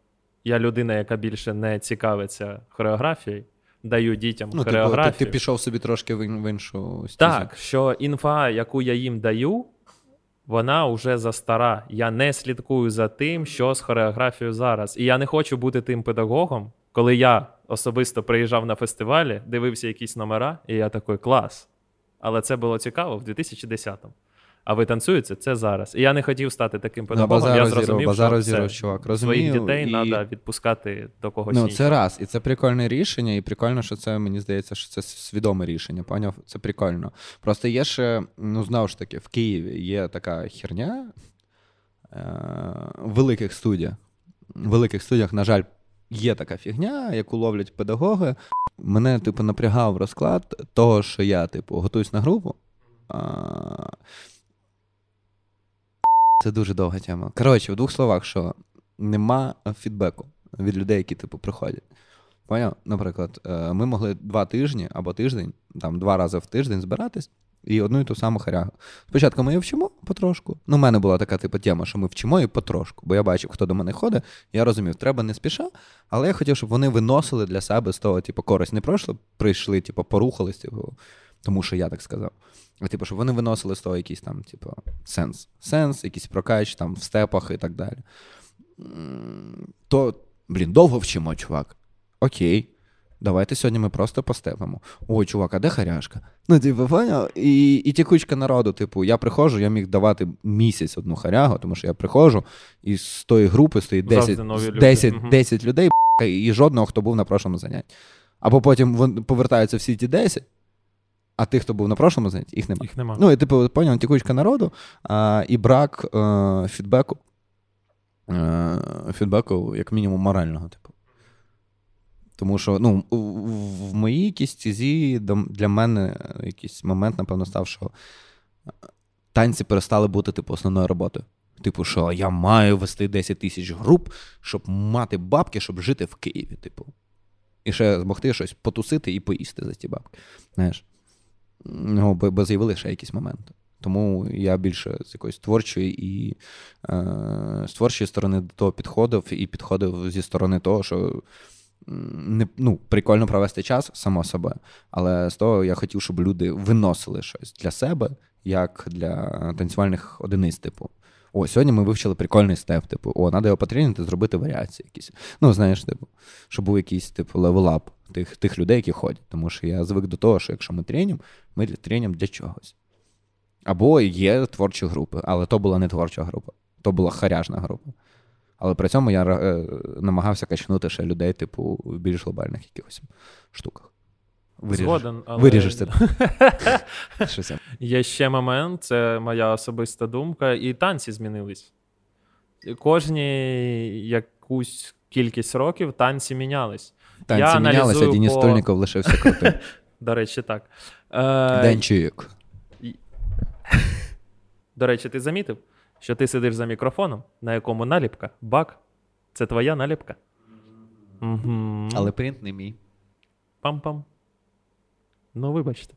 я людина, яка більше не цікавиться хореографією. даю дітям ну, хореографію. Ти, ти, ти пішов собі трошки в іншу стізі. Так, що інфа, яку я їм даю, вона вже застара. Я не слідкую за тим, що з хореографією зараз. І я не хочу бути тим педагогом, коли я особисто приїжджав на фестивалі, дивився якісь номера, і я такий, клас. Але це було цікаво в дві тисячі десятому. А ви танцюєте це зараз. І я не хотів стати таким педагогом, я зрозумів, що це чувак, своїх дітей треба і... відпускати до когось. Ну, іншого. Це раз. І це прикольне рішення, і прикольно, що це, мені здається, що це свідоме рішення, поняв? Це прикольно. Просто є ще, ну, знову ж таки, в Києві є така херня е- великих студій. В великих студіях, на жаль, є така фігня, яку ловлять педагоги. Мене, типу, напрягав розклад того, що я, типу, готуюсь на групу. Е- Це дуже довга тема. Коротше, в двох словах, що нема фідбеку від людей, які, типу, приходять. Поняв? Наприклад, ми могли два тижні або тиждень, там, два рази в тиждень збиратись і одну і ту саму харягу. Спочатку ми її вчимо потрошку. Ну, в мене була така, типу, тема, що ми вчимо її потрошку, бо я бачив, хто до мене ходить, я розумів, треба не спіша, але я хотів, щоб вони виносили для себе з того, типу, користь не пройшли, прийшли, типу, порухались, типу, тому що я так сказав. А, типу, щоб вони виносили з того якийсь там, типу, сенс. Сенс, якийсь прокач там в степах і так далі. То, блін, довго вчимо, чувак. Окей, давайте сьогодні ми просто постепимо. Ой, чувак, а де харяшка? Ну, типу, поняв? І, і тікучка народу, типу, я приходжу, я міг давати місяць одну харягу, тому що я приходжу, і з тої групи стоїть десять, десять, десять людей, і жодного, хто був на прошлому занятті. Або потім повертаються всі ті десять, а тих, хто був на прошлому занятті, їх нема. Їх нема. Ну, і типу, поняв, тікучка народу, а, і брак е, фідбеку, е, фідбеку, як мінімум, морального. Типу. Тому що, ну, в, в моїй кістізі для мене якийсь момент, напевно, став, що танці перестали бути, типу, основною роботою. Типу, що я маю вести десять тисяч груп, щоб мати бабки, щоб жити в Києві, типу. І ще змогти щось потусити і поїсти за ті бабки, знаєш. Ну, бо з'явили ще якісь моменти. Тому я більше з якоїсь творчої і е, з творчої сторони до того підходив, і підходив зі сторони того, що не, ну, прикольно провести час, само собою. Але з того я хотів, щоб люди виносили щось для себе, як для танцювальних одиниць, типу. О, сьогодні ми вивчили прикольний степ, типу. О, треба його потренувати, зробити варіації якісь. Ну, знаєш, типу, щоб був якийсь, типу, левелап тих, тих людей, які ходять. Тому що я звик до того, що якщо ми тренім, ми тренім для чогось. Або є творчі групи, але то була не творча група, то була харяжна група. Але при цьому я намагався качнути ще людей, типу, в більш глобальних якихось штуках. Виріжеш. Згоден, але... Виріжеш це. Є ще момент, це моя особиста думка, і танці змінились. Кожні якусь кількість років танці мінялись. Танці Я мінялися, Денис по... Стольников лишився крутим. До речі, так. Е... Денчик. До речі, ти замітив, що ти сидиш за мікрофоном, на якому наліпка, бак, це твоя наліпка. Угу. Але принт не мій. Пам-пам. Ну, вибачте.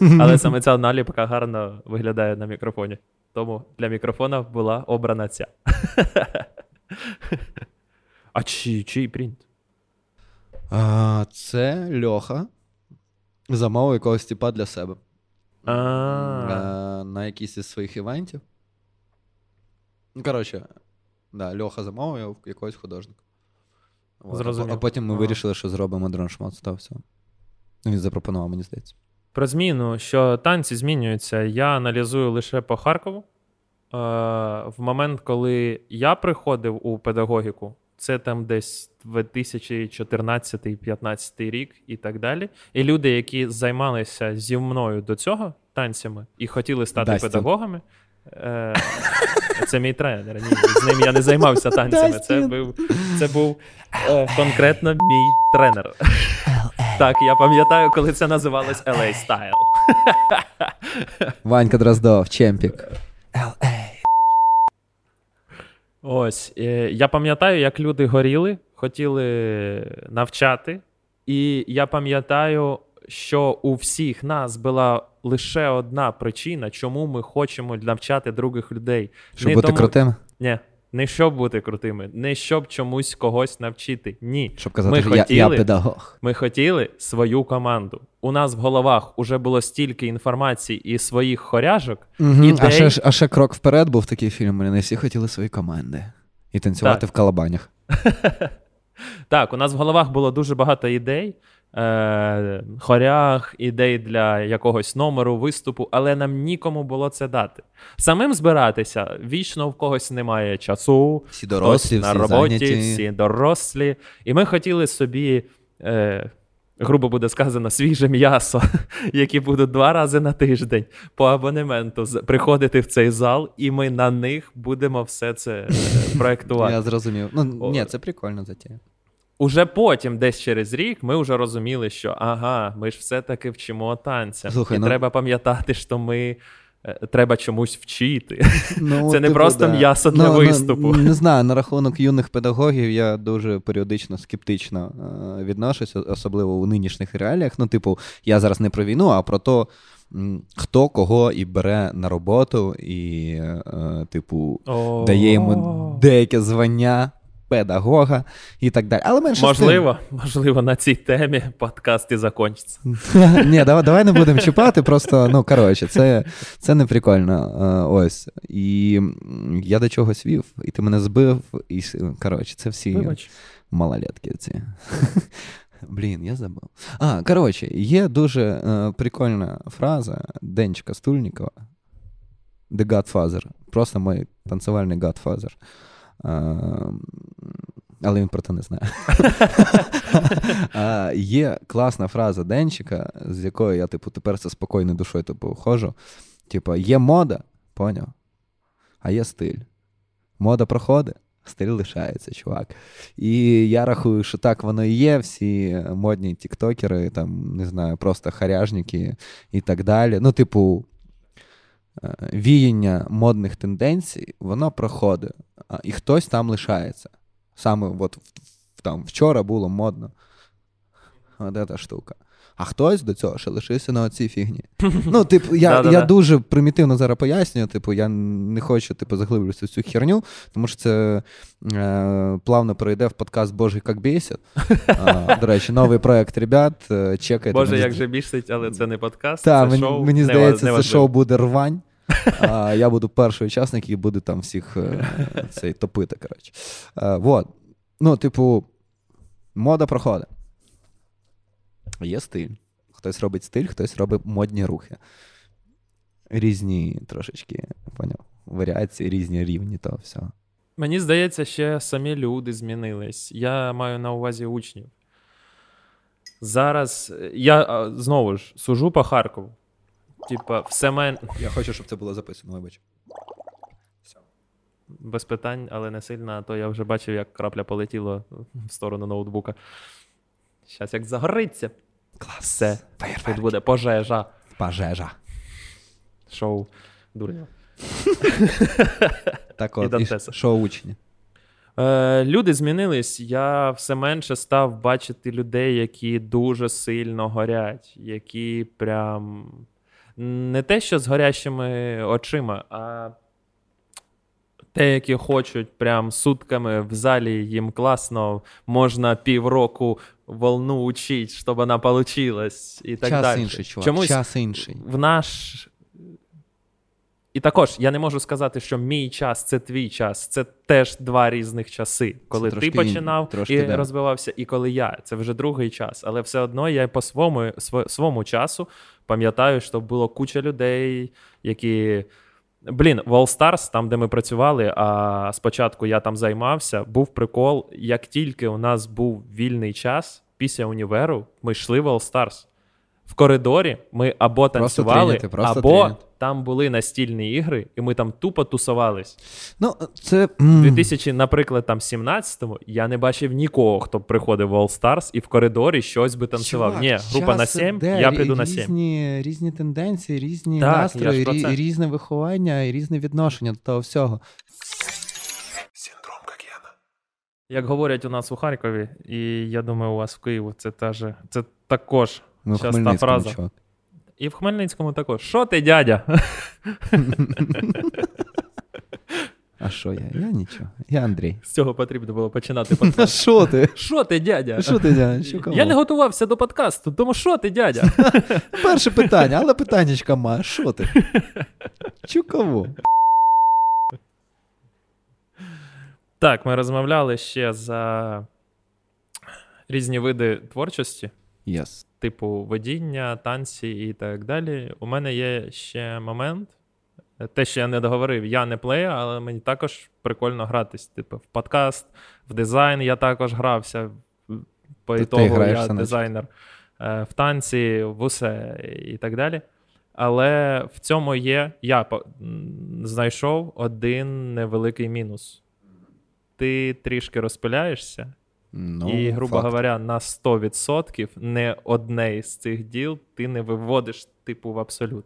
Але саме ця наліпка гарно виглядає на мікрофоні. Тому для мікрофона була обрана ця. А чий, чий принт? А, це Льоха замовив якогось типа для себе. А, на якийсь із своїх івентів. Ну, коротше, да, Льоха замовив якогось художника. От, а потім ми а. вирішили, що зробимо DroneShmot з того всього. Він запропонував, мені здається. Про зміну, що танці змінюються, я аналізую лише по Харкову. Е, в момент, коли я приходив у педагогіку, це там десь дві тисячі чотирнадцятий-п'ятнадцятий рік і так далі. І люди, які займалися зі мною до цього танцями і хотіли стати Дастін. педагогами, е, це мій тренер. Ні, з ним я не займався танцями. Це був, це був е, конкретно мій тренер. Так, я пам'ятаю, коли це називалось ел ей-стайл. Ванька Дродзов, Чемпік. ел ей. Ось. Я пам'ятаю, як люди горіли, хотіли навчати. І я пам'ятаю, що у всіх нас була лише одна причина, чому ми хочемо навчати других людей. Щоб бути крутим? Ні. Не щоб бути крутими, не щоб чомусь когось навчити. Ні. Щоб казати, ми що хотіли, я, я педагог. Ми хотіли свою команду. У нас в головах уже було стільки інформації і своїх хоряжок. Угу. Ідей... А, ще, а ще крок вперед був такий фільм. Не всі хотіли свої команди. І танцювати так. в калабанях. Так, у нас в головах було дуже багато ідей. Е- хорях, ідей для якогось номеру, виступу, але нам нікому було це дати. Самим збиратися вічно в когось немає часу. Всі дорослі, всі на роботі, зайняті. Всі дорослі. І ми хотіли собі, е- грубо буде сказано, свіже м'ясо, які будуть два рази на тиждень по абонементу приходити в цей зал, і ми на них будемо все це проєктувати. Я зрозумів. Ну, ні, це прикольно затія. Уже потім, десь через рік, ми вже розуміли, що ага, ми ж все-таки вчимо танцям. Слухай, і ну... треба пам'ятати, що ми треба чомусь вчити. Ну, це не типу, просто да. м'ясо для ну, виступу. Не, не знаю, на рахунок юних педагогів я дуже періодично скептично е, відношуся, особливо у нинішніх реаліях. Ну, типу, я зараз не про війну, а про то, хто кого і бере на роботу і, е, типу, oh. дає йому деяке звання. Педагога і так далі. Але менше можливо, можливо, на цій темі подкаст і закінчиться. Ні, давай, давай не будемо чіпати, просто, ну, коротше, це, це не прикольно. Ось. І я до чогось вів, і ти мене збив, і, коротше, це всі Вибач. малолетки ці. Блін, я забув. А, коротше, є дуже прикольна фраза Денчика Стульникова. The Godfather. Просто мій танцювальний Godfather. Uh, але він про це не знає. uh, є класна фраза Денчика, з якою я, типу, тепер зі спокійною душою, типу, ходжу. Типу, є мода, поняв? А є стиль. Мода проходить, стиль лишається, чувак. І я рахую, що так воно і є. Всі модні тіктокери, там, не знаю, просто харяжники і так далі. Ну, типу, віяння модних тенденцій, воно проходить, і хтось там лишається. Саме от, там, вчора було модно. От ця штука. А хтось до цього ще лишився на оцій фігні. Ну, типу, я, я дуже примітивно зараз пояснюю, типу, я не хочу, типу, заглиблюватися в цю херню, тому що це е, плавно перейде в подкаст «Боже, як бісять». А, до речі, новий проект ребят, чекайте. Боже, мені... як же бісить, але це не подкаст, та, це мені, шоу. Мені здається, не це не шоу буде рвань. А, я буду перший учасник і буду там всіх цей топити, коротше. А, вот. Ну, типу, мода проходить. Є стиль. Хтось робить стиль, хтось робить модні рухи. Різні трошечки, поняв, варіації, різні рівні того всього. Мені здається, ще самі люди змінились. Я маю на увазі учнів. Зараз, я знову ж, сужу по Харкову. Типа, все мен... Я хочу, щоб це було записано, вибач. Без питань, але не сильно, а то я вже бачив, як крапля полетіла в сторону ноутбука. Щас як загориться. Клас. Все. Тут буде пожежа. Пожежа. Шоу дурня. Так от, і шоу учні. Е, люди змінились. Я все менше став бачити людей, які дуже сильно горять. Які прям... Не те, що з горящими очима, а те, які хочуть прям сутками в залі, їм класно, можна півроку... волну учить, щоб вона получилась і так час далі. Інший, чувак. Чомусь час інший. В наш... І також, я не можу сказати, що мій час – це твій час. Це теж два різних часи. Коли ти починав і да. розвивався, і коли я. Це вже другий час. Але все одно я по своєму, своєму часу пам'ятаю, що було куча людей, які... Блін, в All Stars, там, де ми працювали, а спочатку я там займався, був прикол, як тільки у нас був вільний час, після універу ми йшли в All Stars. В коридорі ми або танцювали, просто тренити, або тренити. Там були настільні ігри, і ми там тупо тусувались. Ну, це... В дві тисячі, наприклад, там, сімнадцятому я не бачив нікого, хто б приходив в All Stars і в коридорі щось би танцював. Чувак, ні, група на сім, де? Я піду на сім. Різні, різні тенденції, різні так, настрої, рі, різне виховання і різне відношення до того всього. Синдром Гогена. Як говорять у нас у Харкові, і я думаю, у вас в Києві це, та же, це також... Ну, щас та фраза. Чувак. І в Хмельницькому також. Що ти, дядя? А що я? Я нічого. Я Андрій. З цього потрібно було починати подкаст. Що ти? Що ти, дядя? Що ти, дядя? Я не готувався до подкасту, тому що ти, дядя? Перше питання, але питаннячка має. Що ти? Чуково. Так, ми розмовляли ще за різні види творчості. Yes. Типу водіння, танці і так далі. У мене є ще момент. Те, що я не договорив, я не плея, але мені також прикольно гратись. Типу, в подкаст, в дизайн я також грався. По ітогу я дизайнер. В танці, в усе і так далі. Але в цьому є, я знайшов один невеликий мінус. Ти трішки розпиляєшся. No, і, грубо факт. Говоря, на сто відсотків не одне із цих діл ти не виводиш типу в абсолют.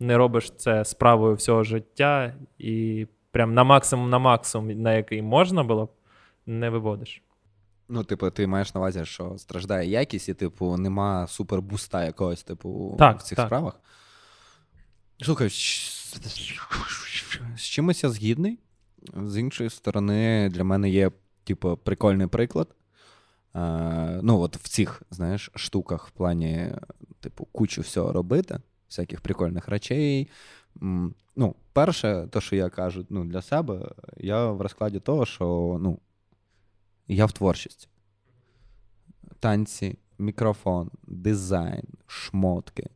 Не робиш це справою всього життя і прям на максимум, на максимум, на який можна було б, не виводиш. Ну, типу, ти маєш на увазі, що страждає якість і, типу, нема супербуста якогось, типу, так, в цих так. справах. Слухай, з чимось я згідний. З іншої сторони, для мене є, типу, прикольний приклад. Е, ну, от в цих, знаєш, штуках в плані, типу, кучу всього робити, всяких прикольних речей. М, ну, перше, то, що я кажу, ну, для себе, я в розкладі того, що, ну, я в творчості. Танці, мікрофон, дизайн, шмотки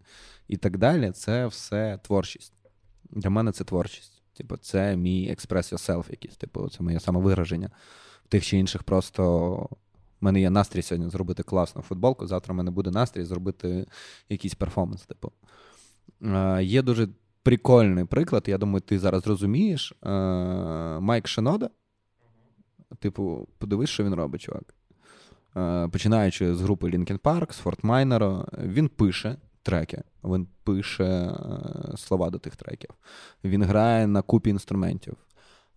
і так далі, це все творчість. Для мене це творчість. Типу, це мій express yourself якийсь, типу, це моє самовираження. В тих чи інших просто в мене є настрій сьогодні зробити класну футболку, завтра в мене буде настрій зробити якийсь перформанс. Типу. Е, є дуже прикольний приклад, я думаю, ти зараз розумієш. Е, Майк Шинода, типу, подивись, що він робить, чувак. Е, починаючи з групи Лінкін Парк, з Форт Майнера, він пише треки. Він пише слова до тих треків. Він грає на купі інструментів.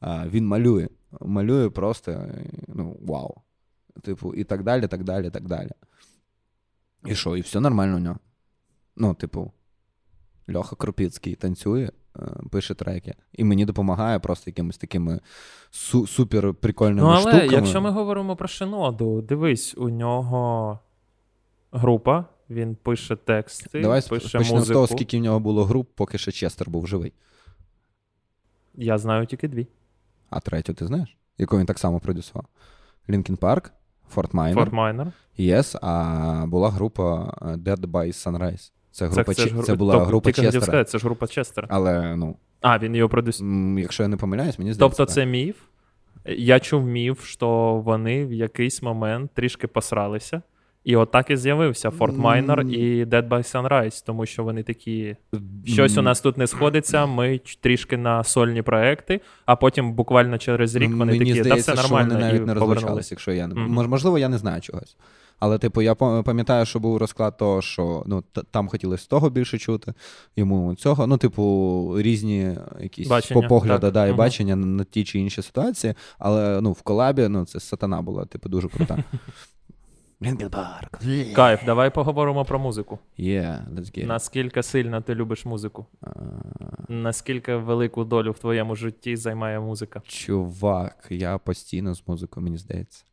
Він малює. Малює просто, ну, вау. Типу, і так далі, так далі, так далі. І що, і все нормально у нього. Ну, типу, Льоха Крупіцький танцює, пише треки. І мені допомагає просто якимись такими су- супер прикольними ну, штуками. Але якщо ми говоримо про Шиноду, дивись, у нього група. Він пише тексти, давай пише музику. Давай почнемо з того, скільки в нього було груп, поки ще Честер був живий. Я знаю тільки дві. А третю ти знаєш? Яку він так само продюсував? Лінкін Парк, Форт Майнер. Форт Майнер. Єс, а була група Dead by Sunrise. Це, група, це, це, ж, це була тобто, група Честера. Сказати, це ж група Честера. Але, ну... А, він його продюсував. Якщо я не помиляюсь, мені здається. Тобто так. Це міф. Я чув міф, що вони в якийсь момент трішки посралися. І отак і з'явився Форт Майнер і Dead by Sunrise, тому що вони такі, щось у нас тут не сходиться, ми трішки на сольні проекти, а потім буквально через рік вони мені такі, здається, та все нормально, і повернулися. Мені здається, що вони навіть не розлучались, якщо я не... Mm-hmm. Можливо, я не знаю чогось. Але, типу, я пам'ятаю, що був розклад того, що ну, т- там хотілося того більше чути, йому цього. Ну, типу, різні якісь бачення, погляди да, і угу. бачення на ті чи інші ситуації. Але ну, в колабі ну, це сатана була, типу, дуже крута. Кайф, давай поговоримо про музику. Yeah, let's get. Наскільки сильно ти любиш музику? Uh... Наскільки велику долю в твоєму житті займає музика? Чувак, я постійно з музикою, мені здається.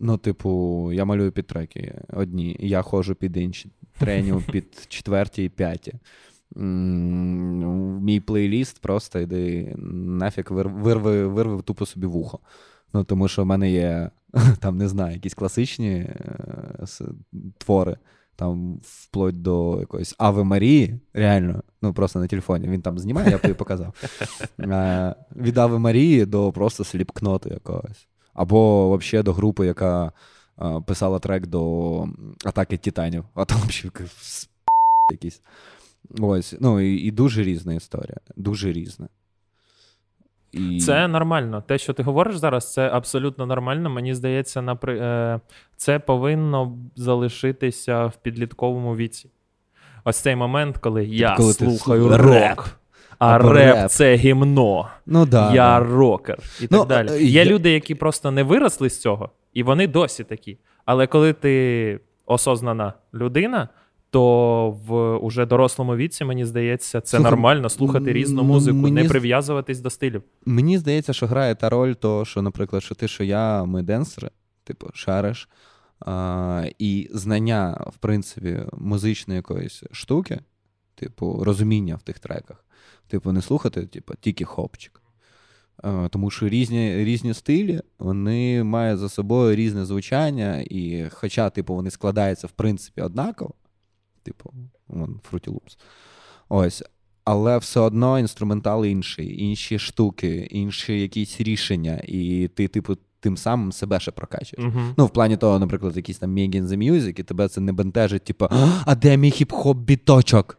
Ну, типу, я малюю під треки одні, я ходжу під інші, треню під четверті і п'яті. Мій плейліст просто йди нафік, вирви, вирви тупо собі вухо. Ну, тому що в мене є, там, не знаю, якісь класичні е- с- твори, там, вплоть до якоїсь Ави Марії, реально, ну, просто на телефоні. Він там знімає, я б тобі показав. Е- від Ави Марії до просто Сліпкноту якогось. Або, взагалі, до групи, яка е- писала трек до Атаки Титанів. А там, взагалі, якийсь. Ось, ну, і, і дуже різна історія. Дуже різна. І... Це нормально. Те, що ти говориш зараз, це абсолютно нормально. Мені здається, напри... це повинно залишитися в підлітковому віці. Ось цей момент, коли я коли слухаю ти... рок, реп. а реп, реп це гімно, ну, да, я да. рокер і ну, так далі. Є я... люди, які просто не виросли з цього, і вони досі такі. Але коли ти осознана людина, то в уже дорослому віці, мені здається, це Слух, нормально слухати м- різну музику, мені... не прив'язуватись до стилів. Мені здається, що грає та роль того, що, наприклад, що ти, що я, ми денсери, типу, шариш, а, і знання, в принципі, музичної якоїсь штуки, типу, розуміння в тих треках. Типу, не слухати, типу, тільки хопчик. А, тому що різні, різні стилі, вони мають за собою різне звучання, і хоча, типу, вони складаються, в принципі, однаково, типу, вон, Fruity Loops. Ось. Але все одно інструментал інший, інші штуки, інші якісь рішення, і ти, типу, тим самим себе ще прокачуєш. Uh-huh. Ну, в плані того, наприклад, якийсь там Meg in the Music, і тебе це не бентежить, типу, а де мій хіп-хоп біточок?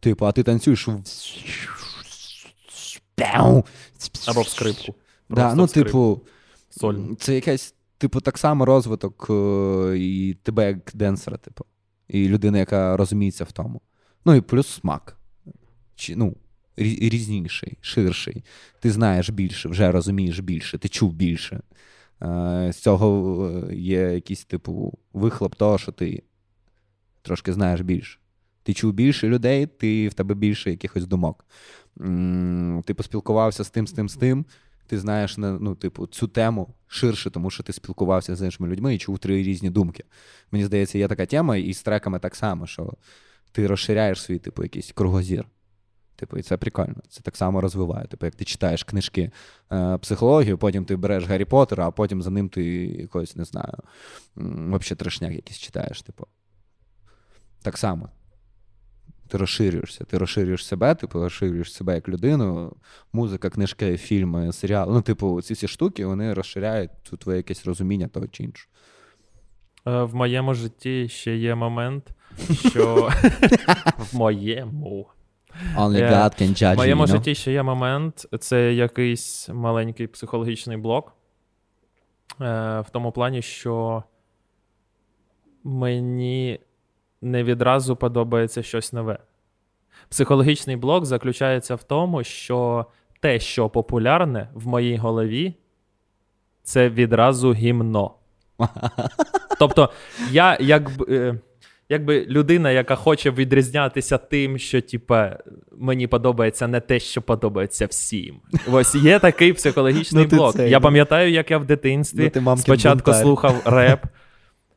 Типу, а ти танцюєш в... Або в скрипку. Да, ну, в скрипку. Типу, сольно. Це якась, типу, так само розвиток і тебе як денсера, типу. І людина, яка розуміється в тому. Ну і плюс смак. Чи, ну, різніший, ширший. Ти знаєш більше, вже розумієш більше, ти чув більше. З цього є якийсь, типу, вихлоп того, що ти трошки знаєш більше. Ти чув більше людей, ти, в тебе більше якихось думок. Ти поспілкувався з тим, з тим, з тим. Ти знаєш, ну, типу, цю тему ширше, тому що ти спілкувався з іншими людьми і чув три різні думки. Мені здається, є така тема, і з треками так само, що ти розширяєш свій, типу, якийсь кругозір. Типу, і це прикольно. Це так само розвиває. Типу, як ти читаєш книжки е, психологію, потім ти береш Гаррі Поттера, а потім за ним ти якось, не знаю, взагалі трешняк якийсь читаєш. Типу. Так само. Ти розширюєшся, ти розширюєш себе, ти розширюєш себе як людину, музика, книжки, фільми, серіали. Ну, типу, ці всі штуки, вони розширяють твоє якесь розуміння того чи іншого. В моєму житті ще є момент, що... В моєму... Only God can judge you. В моєму житті ще є момент, це якийсь маленький психологічний блок. В тому плані, що мені... не відразу подобається щось нове. Психологічний блок заключається в тому, що те, що популярне в моїй голові, це відразу гімно. Тобто, я якби, якби людина, яка хоче відрізнятися тим, що тіпа, мені подобається не те, що подобається всім. Ось є такий психологічний блок. Я пам'ятаю, як я в дитинстві спочатку слухав реп,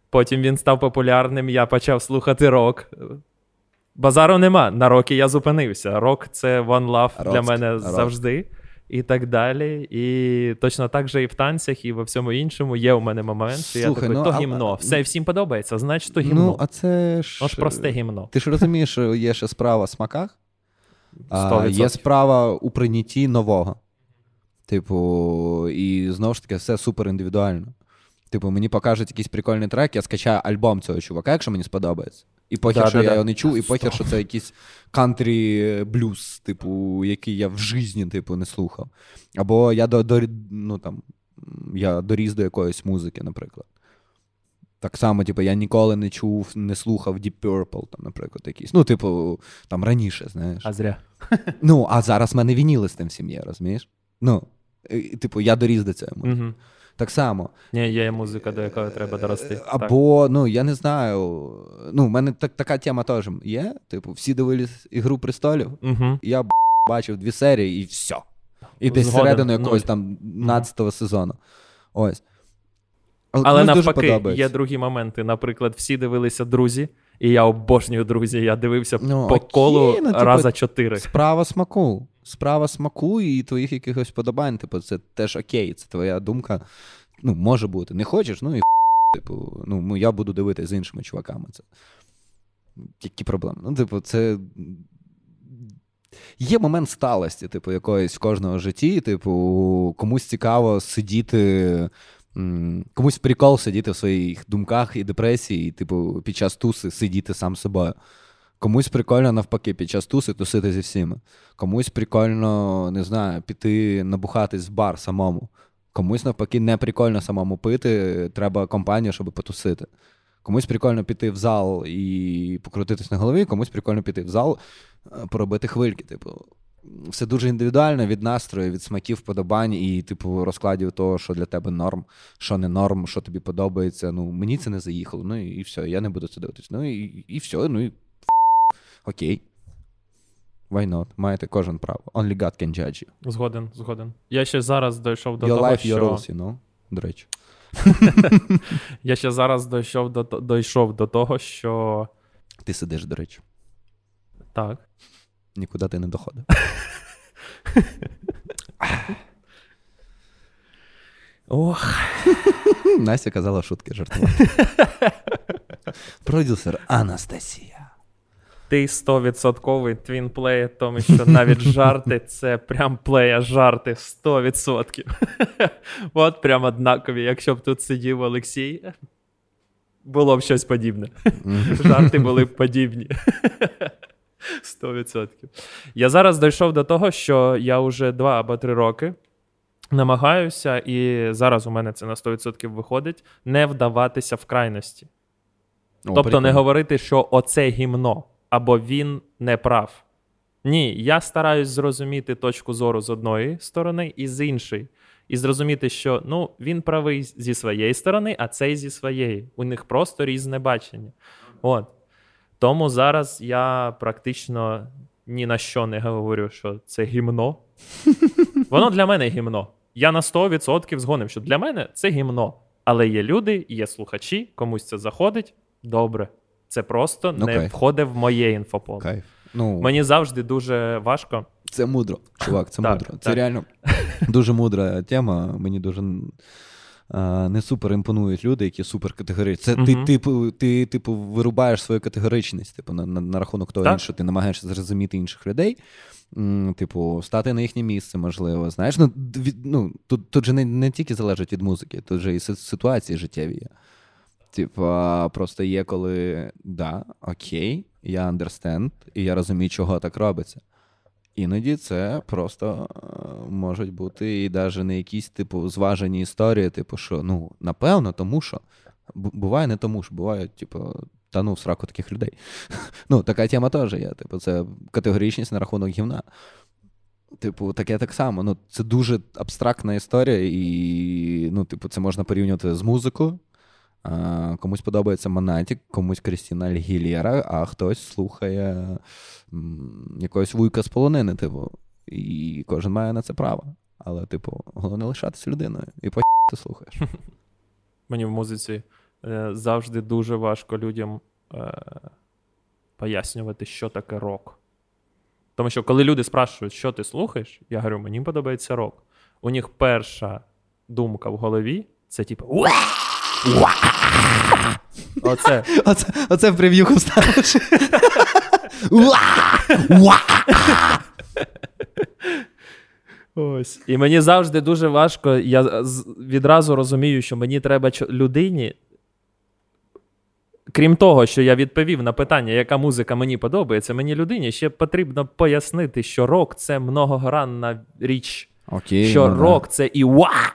потім він став популярним, я почав слухати рок. Базару нема, на рокі я зупинився. Рок – це one love для мене завжди. І так далі. І точно так же і в танцях, і во всьому іншому є у мене момент, що я такий, ну, то а... гімно. Все, всім подобається, значить, то гімно. Ну, а це ж... От просте гімно. Ти ж розумієш, що є ще справа в смаках, а є справа у прийнятті нового. Типу, і знову ж таки, все супер індивідуально. Типу, мені покажуть якийсь прикольний трек, я скачаю альбом цього чувака, якщо мені сподобається. І похер, да, що да, я да. його не чув, і похер, що це якийсь кантрі-блюз, типу, який я в житті, типу, не слухав. Або я, до, до, ну, там, я доріс до якоїсь музики, наприклад. Так само, типу, я ніколи не чув, не слухав Deep Purple, там, наприклад, якийсь. Ну, типу, там раніше, знаєш. А зря. Ну, а зараз в мене вініли з тим сім'я, розумієш? Ну, і, типу, я доріс до цього. Угу. Так само. Ні, є музика, до якої треба дорости. Або, так. ну, я не знаю, ну, в мене так, така тема теж є, типу, всі дивились «Ігру престолів», угу. я, б**, бачив дві серії і все. І десь середину якогось там надцятого сезону. Ось. Але, Але навпаки, є другі моменти, наприклад, всі дивилися «Друзі», і я обожнюю «Друзі», я дивився ну, по окей, колу ну, типу, раза чотири. Справа смаку. Справа смаку і твоїх якихось подобань, типу, це теж окей, це твоя думка, ну, може бути. Не хочеш, ну і типу, ну, я буду дивитися з іншими чуваками. Це які проблеми. Ну, типу, це є момент сталості, типу, якоїсь в кожного житті, типу, комусь цікаво сидіти, комусь прикол сидіти в своїх думках і депресії, і, типу, під час туси сидіти сам собою. Комусь прикольно, навпаки, під час туси тусити зі всіма. Комусь прикольно, не знаю, піти набухатись в бар самому. Комусь, навпаки, не прикольно самому пити, треба компанію, щоб потусити. Комусь прикольно піти в зал і покрутитись на голові, комусь прикольно піти в зал, поробити хвильки. Типу, все дуже індивідуально від настрою, від смаків, вподобань і, типу, розкладів того, що для тебе норм, що не норм, що тобі подобається. Ну, мені це не заїхало, ну і все, я не буду це дивитись. Ну і, і все, ну і окей. Why not? Маєте кожен право. Only God can judge you. Згоден, згоден. Я ще зараз дійшов до your того, life, що... Your life, your rules, you know? До речі. Я ще зараз дійшов до, дійшов до того, що... Ти сидиш, до речі. Так. Нікуди ти не доходив. Ох. Настя казала шутки, жартувати. Продюсер Анастасія. Ти сто відсотків твінплей, тому що навіть жарти – це прям плея жарти сто відсотків. От прям однакові. Якщо б тут сидів Олексій, було б щось подібне. Жарти були б подібні. сто відсотків. Я зараз дійшов до того, що я вже два або три роки намагаюся, і зараз у мене це на сто відсотків виходить, не вдаватися в крайності. О, тобто прикольно. Не говорити, що оце гімно, або він не прав. Ні, я стараюсь зрозуміти точку зору з одної сторони і з іншої. І зрозуміти, що ну, він правий зі своєї сторони, а цей зі своєї. У них просто різне бачення. От. Тому зараз я практично ні на що не говорю, що це гімно. Воно для мене гімно. Я на сто відсотків згоден, що для мене це гімно. Але є люди, є слухачі, комусь це заходить. Добре. Це просто ну, не кайф. Входить в моє інфополе. Ну, мені завжди дуже важко. Це мудро, чувак, це так, мудро. Так. Це реально дуже мудра тема. Мені дуже... не супер імпонують люди, які супер категоричні. Це uh-huh. ти, типу, ти, типу, вирубаєш свою категоричність, типу, на, на, на рахунок того, так? Що ти намагаєшся зрозуміти інших людей, м, типу, стати на їхнє місце, можливо. Знаєш, ну, від, ну тут, тут же не, не тільки залежить від музики, тут же і ситуації життєві є. Типа, просто є, коли, да, окей, я understand, і я розумію, чого так робиться. Іноді це просто можуть бути і навіть не якісь, типу, зважені історії, типу, що, ну, напевно, тому що. Буває не тому, що бувають, типу, та ну, в сраку таких людей. Ну, така тема теж є, типу, це категоричність на рахунок гівна. Типу, таке так само. Ну, це дуже абстрактна історія і, ну, типу, це можна порівнювати з музикою. А, комусь подобається Монатік, комусь Крістіна Альгілєра, а хтось слухає м, якогось вуйка з полонини, типу. І кожен має на це право. Але, типу, головне лишатися людиною. І по*** ти слухаєш. Мені в музиці е, завжди дуже важко людям е, пояснювати, що таке рок. Тому що, коли люди спрашують, що ти слухаєш, я говорю, мені подобається рок. У них перша думка в голові – це типу «Уа!» Оце. Оце, оце в прев'юху ставиш. Ось. І мені завжди дуже важко, я відразу розумію, що мені треба людині, крім того, що я відповів на питання, яка музика мені подобається, мені людині ще потрібно пояснити, що рок – це многогранна річ. Окей, що ага. Рок – це і уа!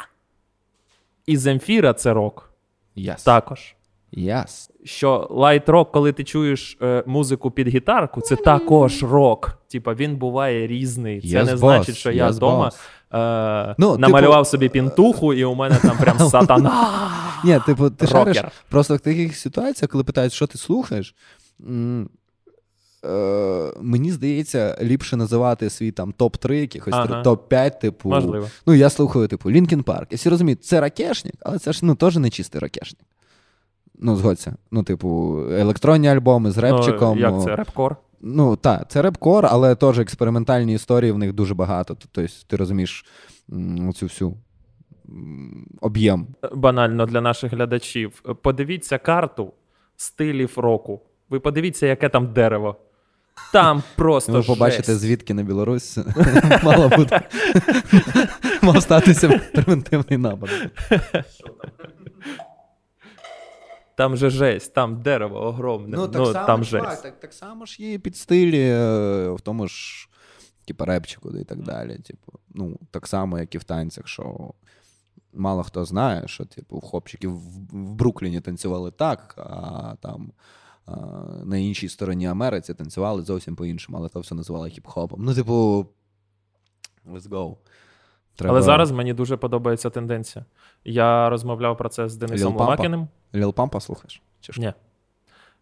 І Земфіра – це рок. Yes. Також. Yes. Що лайт-рок, коли ти чуєш е, музику під гітарку, це також рок. Типа він буває різний. Це yes, не boss. Значить, що yes, я вдома е, no, намалював типу... собі пінтуху, і у мене там прям сатана. Ні, типу, ти шариш просто в таких ситуаціях, коли питають, що ти слухаєш, м- е, мені здається, ліпше називати свій там топ-три, якихось ага. топ-п'ять, типу. Можливо. Ну, я слухаю, типу, Лінкін Парк. І всі розуміють, це ракешник, але це ж, ну, теж не чистий ракешник. Ну, згодься. Ну, типу, електронні альбоми з репчиком. Ну, як це, репкор? Ну, так, це репкор, але теж експериментальні історії в них дуже багато. Тобто, ти розумієш оцю всю об'єм. Банально для наших глядачів. Подивіться карту стилів року. Ви подивіться, яке там дерево. Там просто жесть. Ви побачите, жесть. Звідки на Білорусь мало бути. Мав статися превентивний напад. Що там? Там же жесть, там дерево огромне. Ну, так, ну, само, там жесть. Так, так, так само ж є під стилі, в тому ж типу, репчику і так далі. Типу, ну, так само, як і в танцях, що мало хто знає, що типу, хлопчики в, в Брукліні танцювали так, а там а, на іншій стороні Америці танцювали зовсім по-іншому, але то все називали хіп-хопом. Ну, типу, Let's go. Треба... Але зараз мені дуже подобається тенденція. Я розмовляв про це з Денисом Ломакіним. Ліл Пампа слухаєш? Ні.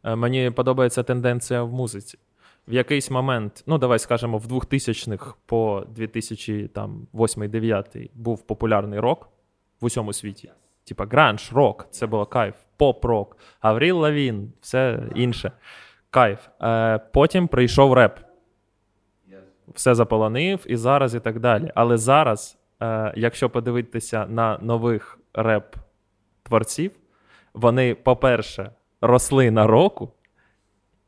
Мені подобається тенденція в музиці. В якийсь момент, ну давай скажемо, в двохтисячних по дві тисячі восьмий-дев'ятий був популярний рок в усьому світі. Типа гранж, рок, це було кайф, поп-рок, Авріл Лавін, все інше. Кайф. Потім прийшов реп. Все заполонив і зараз, і так далі. Але зараз, якщо подивитися на нових реп-творців, вони, по-перше, росли на року,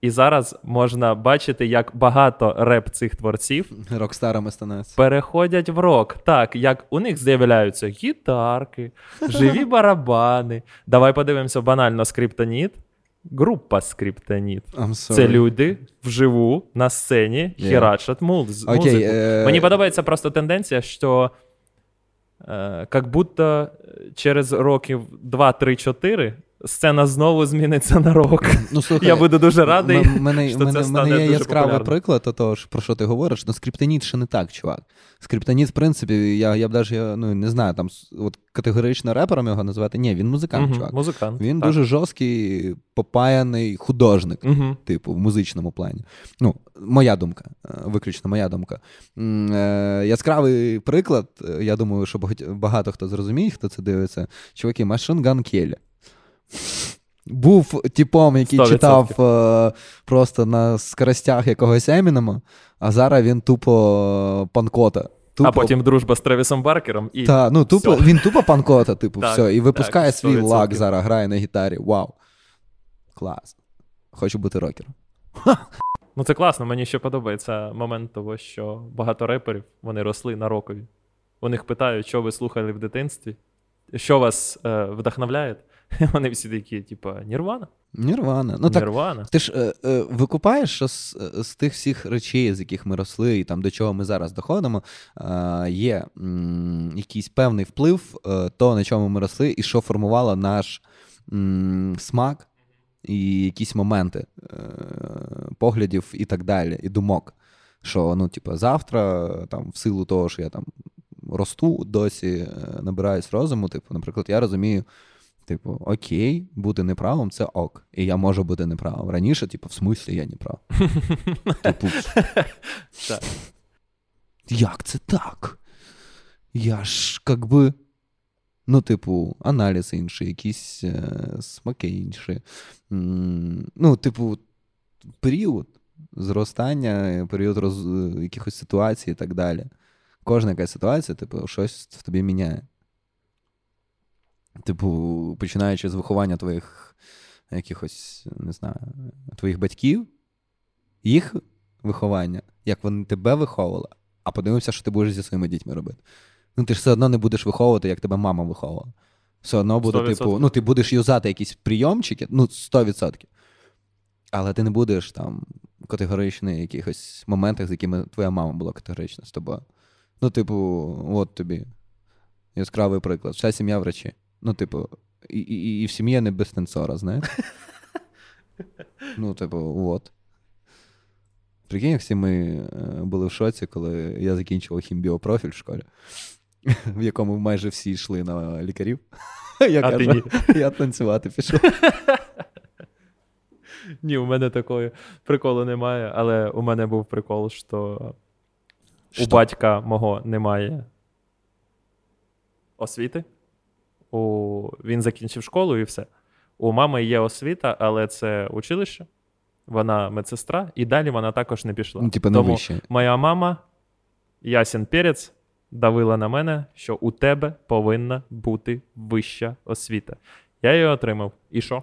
і зараз можна бачити, як багато реп цих творців рок-старами становиться. Переходять в рок. Так, як у них з'являються гітарки, живі барабани. Давай подивимося банально Scriptonite. Група Scriptonite. Це люди вживу на сцені yeah. херачать музику. Okay, uh... Мені подобається просто тенденція, що е, як будто через років два-три-чотири сцена знову зміниться на рок. Ну, слухай, я буду дуже радий, м- м- м- що м- це м- стане дуже яскравий популярно. Приклад того, про що ти говориш. Ну, Scriptonite ще не так, чувак. Scriptonite, в принципі, я, я б навіть ну, не знаю, там, от категорично репером його називати. Ні, він музикант, угу, чувак. Музикант, він так. Дуже жорсткий, попаяний художник, угу. типу, в музичному плані. Ну, моя думка, виключно моя думка. Яскравий приклад, я думаю, що багато хто зрозуміє, хто це дивиться. Чуваки, Machine Gun Kelly. Був типом, який сто відсотків читав е- просто на скоростях якогось Емінема, а зараз він тупо панкота. Тупо... А потім дружба з Тревісом Баркером. І... Та, ну, тупо, він тупо панкота, типу, так, все. І випускає так, свій лак зараз, грає на гітарі. Вау. Клас. Хочу бути рокером. Ну це класно, мені ще подобається момент того, що багато реперів, вони росли на рокові. Вони їх питають, що ви слухали в дитинстві, що вас е- вдохновляє. Вони всі такі, типу, Нірвана. Нірвана. Ну так, Нірвана. Ти ж е, е, викупаєш, що з, з тих всіх речей, з яких ми росли і там, до чого ми зараз доходимо, е, є м, якийсь певний вплив е, того, на чому ми росли і що формувало наш м, смак і якісь моменти е, поглядів і так далі, і думок. Що, ну, типу, завтра, там, в силу того, що я там росту, досі набираюсь розуму, типу, наприклад, я розумію, типу, окей, бути неправим – це ок. І я можу бути неправим. Раніше, типу, в смислі я неправ. Типу, як це так? Я ж, як би, ну, типу, аналіз інший, якісь смаки інші. Ну, типу, період зростання, період роз... якихось ситуацій і так далі. Кожна якась ситуація, типу, щось в тобі міняє. Типу, починаючи з виховання твоїх якихось, не знаю, твоїх батьків, їх виховання, як вони тебе виховували, а подивимося, що ти будеш зі своїми дітьми робити. Ну, ти ж все одно не будеш виховувати, як тебе мама виховувала. Все одно буде, сто відсотків типу, ну, ти будеш юзати якісь прийомчики, ну, сто відсотків Але ти не будеш там категоричний в якихось моментах, з якими твоя мама була категорична з тобою. Ну, типу, от тобі яскравий приклад. Вся сім'я врачі. Ну, типу, і, і, і в сім'ї не без танцора, знаєш? Ну, типу, от. Прикинь, як всі ми були в шоці, коли я закінчував хімбіопрофіль в школі, в якому майже всі йшли на лікарів. Я а кажу, я танцювати пішов. Ні, у мене такої приколу немає, але у мене був прикол, що, що? у батька мого немає освіти. У... Він закінчив школу і все. У мами є освіта, але це училище, вона медсестра, і далі вона також не пішла. Ну, типу, не тому вище. Моя мама, ясен перець, давила на мене, що у тебе повинна бути вища освіта. Я її отримав. І що?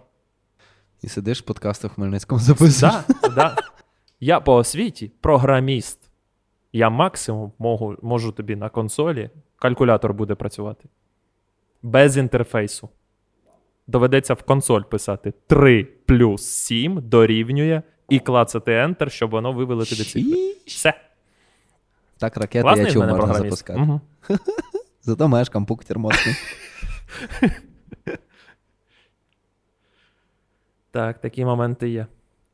І сидиш в подкастах в Хмельницькому записуєш. Да, да. Я по освіті програміст. Я максимум можу, можу тобі на консолі, калькулятор буде працювати. Без інтерфейсу. Доведеться в консоль писати три плюс сім дорівнює і клацати Enter, щоб воно вивело туди цифри. Все. Так ракети, класний я чув, можна запускати. Угу. Зато маєш компуктер моцний. Так, такі моменти є.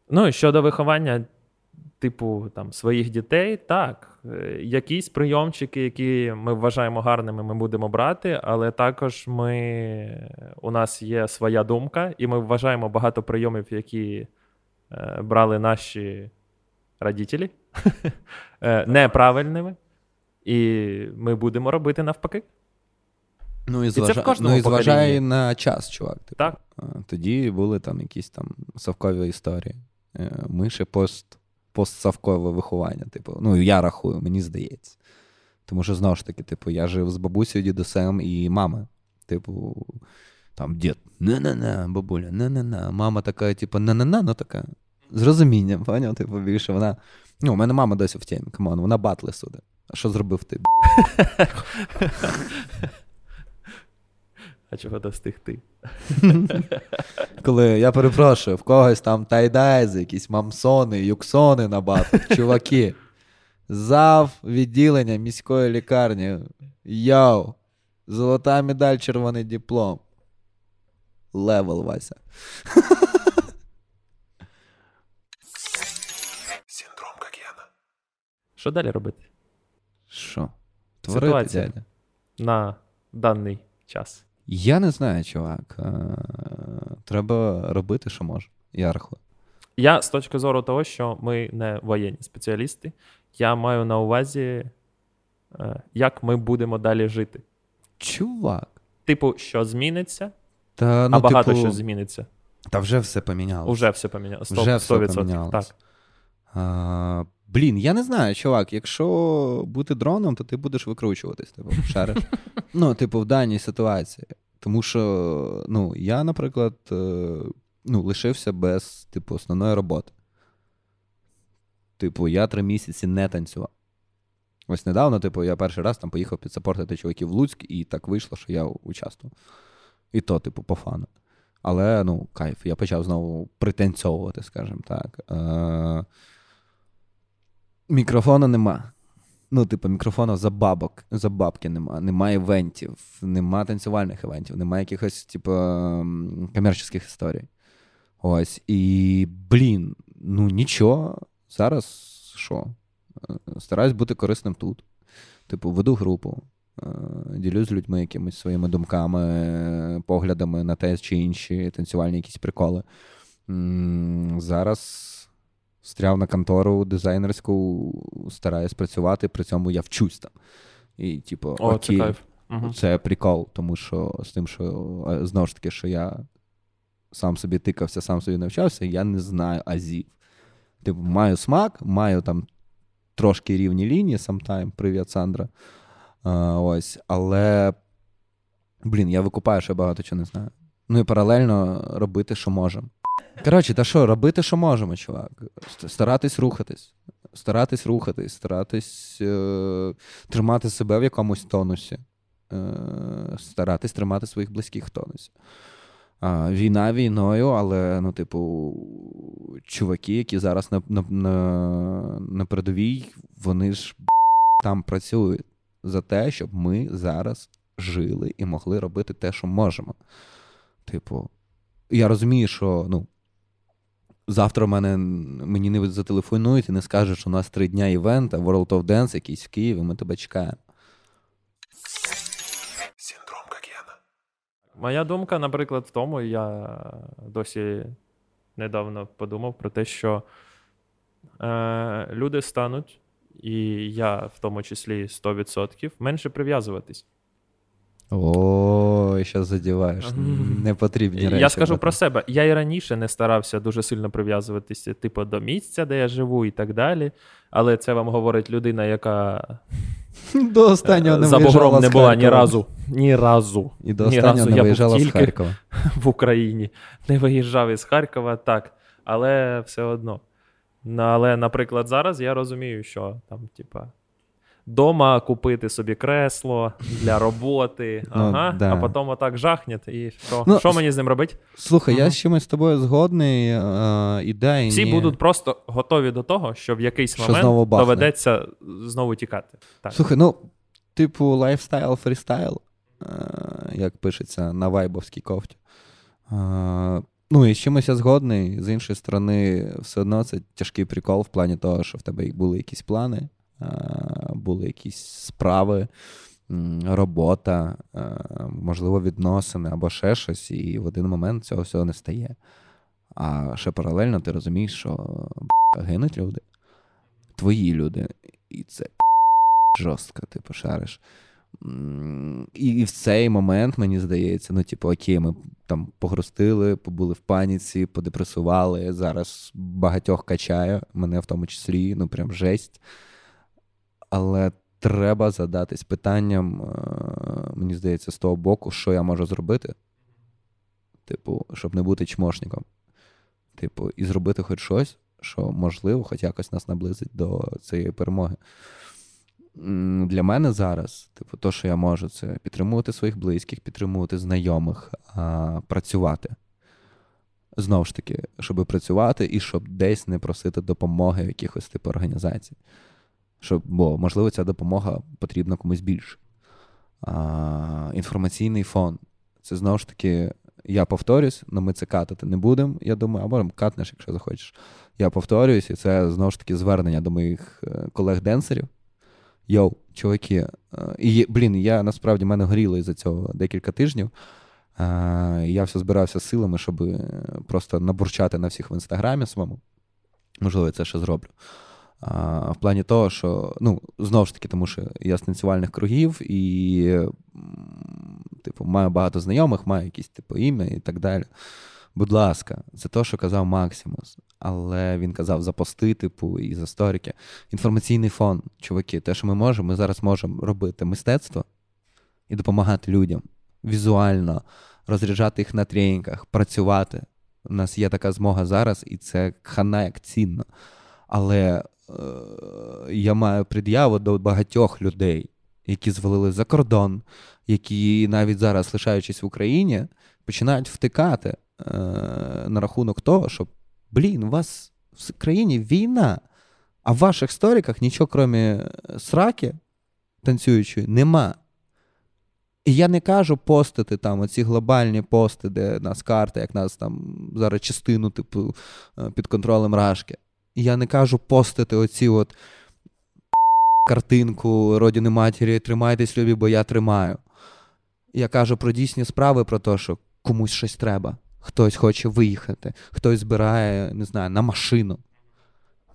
Ну і щодо виховання, типу там своїх дітей, так, якісь прийомчики, які ми вважаємо гарними, ми будемо брати, але також ми, у нас є своя думка, і ми вважаємо багато прийомів, які е, брали наші родителі, неправильними, і ми будемо робити навпаки. Ну і, зважа... і це в кожному ну, поколінні. Зважає на час, чувак. Типу. Так. Тоді були там якісь там совкові історії. Ми ще пост... постсовкове виховання. Типу. Ну, я рахую, мені здається. Тому що, знову ж таки, типу, я жив з бабусею, дідусем і мамою. Типу, там дід, на-на-на, бабуля, на-на-на. Мама така, типу, на-на-на, ну така. З розумінням, поняв? Типу, більше вона... Ну, у мене мама досі в темі, камон, вона батли суде. А що зробив ти? А чого достиг ти? Коли, я перепрошую, в когось там тайдайзи, якісь мамсони, юксони на батах, чуваки. Зав відділення міської лікарні. Йоу, золота медаль, червоний диплом. Левел, Вася. Синдром Гогена. Що далі робити? Що? Творити, ситуація дядя. На даний час. Я не знаю, чувак. Треба робити, що може. Я рахую. Я з точки зору того, що ми не воєнні спеціалісти, я маю на увазі, як ми будемо далі жити. Чувак. Типу, що зміниться? Та, ну, а багато типу, що зміниться. Та вже все помінялося. Уже все помінялося. Вже все помінялося. Так. Блін, я не знаю, чувак, якщо бути дроном, то ти будеш викручуватись, типу, шариш. Ну, типу, в даній ситуації. Тому що, ну, я, наприклад, ну, лишився без, типу, основної роботи. Типу, я три місяці не танцював. Ось недавно, типу, я перший раз там поїхав підсапортити чуваків в Луцьк, і так вийшло, що я участвував. І то, типу, по фану. Але, ну, кайф, я почав знову пританцьовувати, скажімо так. Е- Мікрофона нема. Ну, типу, мікрофона за бабок, за бабки нема. Нема івентів, нема танцювальних івентів, нема якихось, типу, комерційних історій. Ось. І, блін, ну, нічого. Зараз що? Стараюсь бути корисним тут. Типу, веду групу, ділюсь з людьми якимись своїми думками, поглядами на те чи інші танцювальні якісь приколи. Зараз встряв на контору дизайнерську, стараюсь працювати, при цьому я вчусь там. І, типу, О, окей, це, угу. це прикол, тому що з тим, що, знову ж таки, що я сам собі тикався, сам собі навчався, я не знаю азів. Типу, маю смак, маю там трошки рівні лінії, самтайм, привіт, Сандра. А, ось, але, блін, я викупаю, що я багато чого не знаю. Ну і паралельно робити, що можемо. Коротше, та що, робити, що можемо, чувак. Старатись рухатись. Старатись рухатись, старатись е- тримати себе в якомусь тонусі. Е- старатись тримати своїх близьких в тонусі. А, війна війною, але, ну, типу, чуваки, які зараз на, на, на, на передовій, вони ж там працюють за те, щоб ми зараз жили і могли робити те, що можемо. Типу, я розумію, що, ну, завтра мене, мені не зателефонують і не скажуть, що у нас три дня івент, а World of Dance якийсь в Києві, ми тебе чекаємо. Синдром Гогена. Моя думка, наприклад, в тому, я досі недавно подумав про те, що е, люди стануть, і я в тому числі сто відсотків, менше прив'язуватись. О, щас задіваєш. Непотрібні речі. Я скажу про себе. Я і раніше не старався дуже сильно прив'язуватися, типу, до місця, де я живу і так далі. Але це вам говорить людина, яка до останнього не за бугром не була ні разу. Ні разу. І до останнього не виїжджала з Харкова. В Україні. Не виїжджав із Харкова, так. Але все одно. Але, наприклад, зараз я розумію, що там, типа, дома купити собі кресло для роботи, ага, ну, да. А потім отак жахнет, і що, ну, що мені з ним робити? Слухай, ага. Я з чимось з тобою згодний, а, ідеї... Всі ні... будуть просто готові до того, що в якийсь що момент доведеться знову тікати. Так. Слухай, ну, типу лайфстайл, фрістайл, як пишеться на вайбовській кофті. А, Ну, і з чимось я згодний, з іншої сторони, все одно це тяжкий прикол в плані того, що в тебе були якісь плани, були якісь справи, робота, можливо, відносини або ще щось, і в один момент цього всього не стає. А ще паралельно ти розумієш, що гинуть люди, твої люди, і це жорстко, ти пошариш. І в цей момент, мені здається, ну, типу, окей, ми там погрустили, побули в паніці, подепресували, зараз багатьох качає, мене в тому числі, ну, прям жесть. Але треба задатись питанням, мені здається, з того боку, що я можу зробити, типу, щоб не бути чмошником. Типу, і зробити хоч щось, що, можливо, хоч якось нас наблизить до цієї перемоги. Для мене зараз, типу, то, що я можу, це підтримувати своїх близьких, підтримувати знайомих, а, працювати. Знову ж таки, щоб працювати і щоб десь не просити допомоги якихось типу організацій. Щоб, бо, можливо, ця допомога потрібна комусь більше. А, інформаційний фон. Це, знову ж таки, я повторюсь, але ми це катати не будемо, я думаю, або катнеш, якщо захочеш. Я повторююсь, і це, знову ж таки, звернення до моїх колег-денсерів. Йоу, чуваки, і, блін, я насправді, мене горіло із-за цього декілька тижнів. Я все збирався силами, щоб просто набурчати на всіх в інстаграмі своєму. Можливо, я це ще зроблю. В плані того, що, ну, знову ж таки, тому що я з танцювальних кругів і, типу, маю багато знайомих, маю якісь, типу, ім'я і так далі. Будь ласка, це те, що казав Максимус. Але він казав за пости, типу, і за сторіки. Інформаційний фон, чуваки, те, що ми можемо, ми зараз можемо робити мистецтво і допомагати людям візуально, розряджати їх на тренінгах, працювати. У нас є така змога зараз, і це хана як цінно. Але е- я маю пред'яву до багатьох людей, які звалили за кордон, які навіть зараз, лишаючись в Україні, починають втикати е- на рахунок того, щоб блін, у вас в країні війна, а в ваших сторіках нічого, крім сраки танцюючої, нема. І я не кажу постити там оці глобальні пости, де нас карти, як нас там зараз частину типу під контролем Рашки. І я не кажу постити оці от картинку Родини Матері «Тримайтесь, любі, бо я тримаю». Я кажу про дійсні справи, про те, що комусь щось треба. Хтось хоче виїхати, хтось збирає, не знаю, на машину.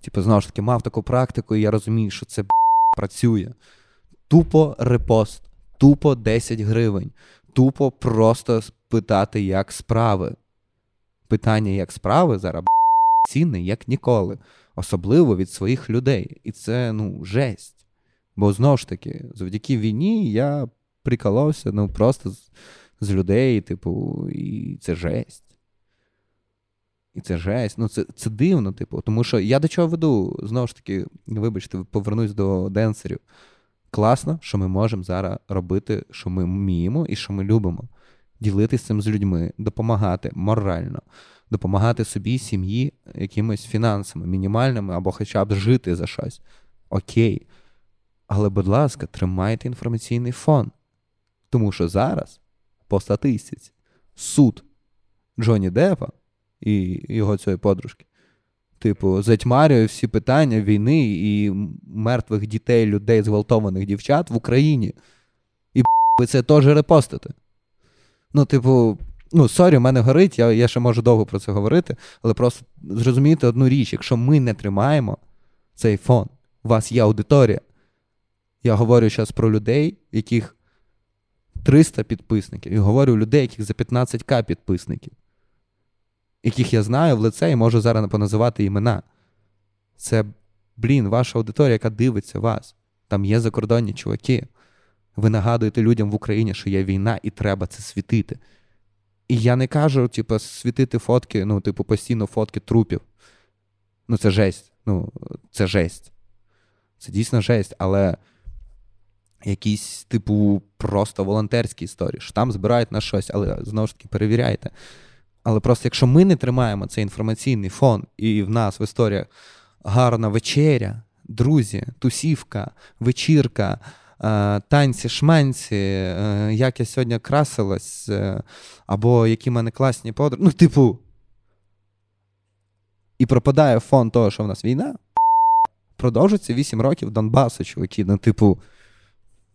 Типу, знову ж таки, мав таку практику, і я розумію, що це б**, працює. Тупо репост, тупо десять гривень, тупо просто питати, як справи. Питання, як справи, зараз б**, цінне, як ніколи. Особливо від своїх людей. І це, ну, жесть. Бо, знову ж таки, завдяки війні я приколовся, ну, просто... з людей, типу, і це жесть. І це жесть. Ну, це, це дивно, типу. Тому що я до чого веду, знову ж таки, вибачте, повернусь до денсерів. Класно, що ми можемо зараз робити, що ми вміємо і що ми любимо. Ділитися цим з людьми, допомагати морально, допомагати собі, сім'ї, якимись фінансами, мінімальними, або хоча б жити за щось. Окей. Але, будь ласка, тримайте інформаційний фон. Тому що зараз по статистиці, суд Джонні Деппа і його цієї подружки. Типу, затьмарює всі питання війни і мертвих дітей, людей, зґвалтованих дівчат в Україні. І ви це теж репостите. Ну, типу, ну, сорі, в мене горить, я, я ще можу довго про це говорити, але просто зрозумійте одну річ, якщо ми не тримаємо цей фон, у вас є аудиторія. Я говорю зараз про людей, яких триста підписників. І говорю людей, яких за п'ятнадцять тисяч підписників. Яких я знаю в лице і можу зараз поназивати імена. Це, блін, ваша аудиторія, яка дивиться вас. Там є закордонні чуваки. Ви нагадуєте людям в Україні, що є війна і треба це світити. І я не кажу, типу, світити фотки, ну, типу, постійно фотки трупів. Ну, це жесть. Ну, це жесть. Це дійсно жесть, але... якісь, типу, просто волонтерські історії, що там збирають на щось, але, знову ж таки, перевіряйте. Але просто, якщо ми не тримаємо цей інформаційний фон, і в нас в історіях гарна вечеря, друзі, тусівка, вечірка, танці-шманці, як я сьогодні красилась, або які в мене класні подруги. Ну, типу, і пропадає фон того, що в нас війна, продовжується вісім років Донбасу, чуваки, на типу,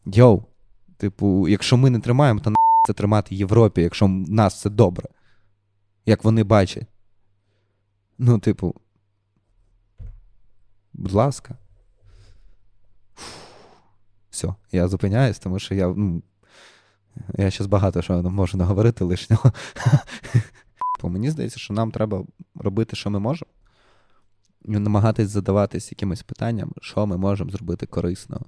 йоу, типу, якщо ми не тримаємо, то на це тримати Європі, якщо нас це добре, як вони бачать. Ну, типу, будь ласка. Все, я зупиняюсь, тому що я, ну, я щас багато що можу наговорити лишнього. Мені здається, що нам треба робити, що ми можемо. Намагатись задаватись якимось питанням, що ми можемо зробити корисного.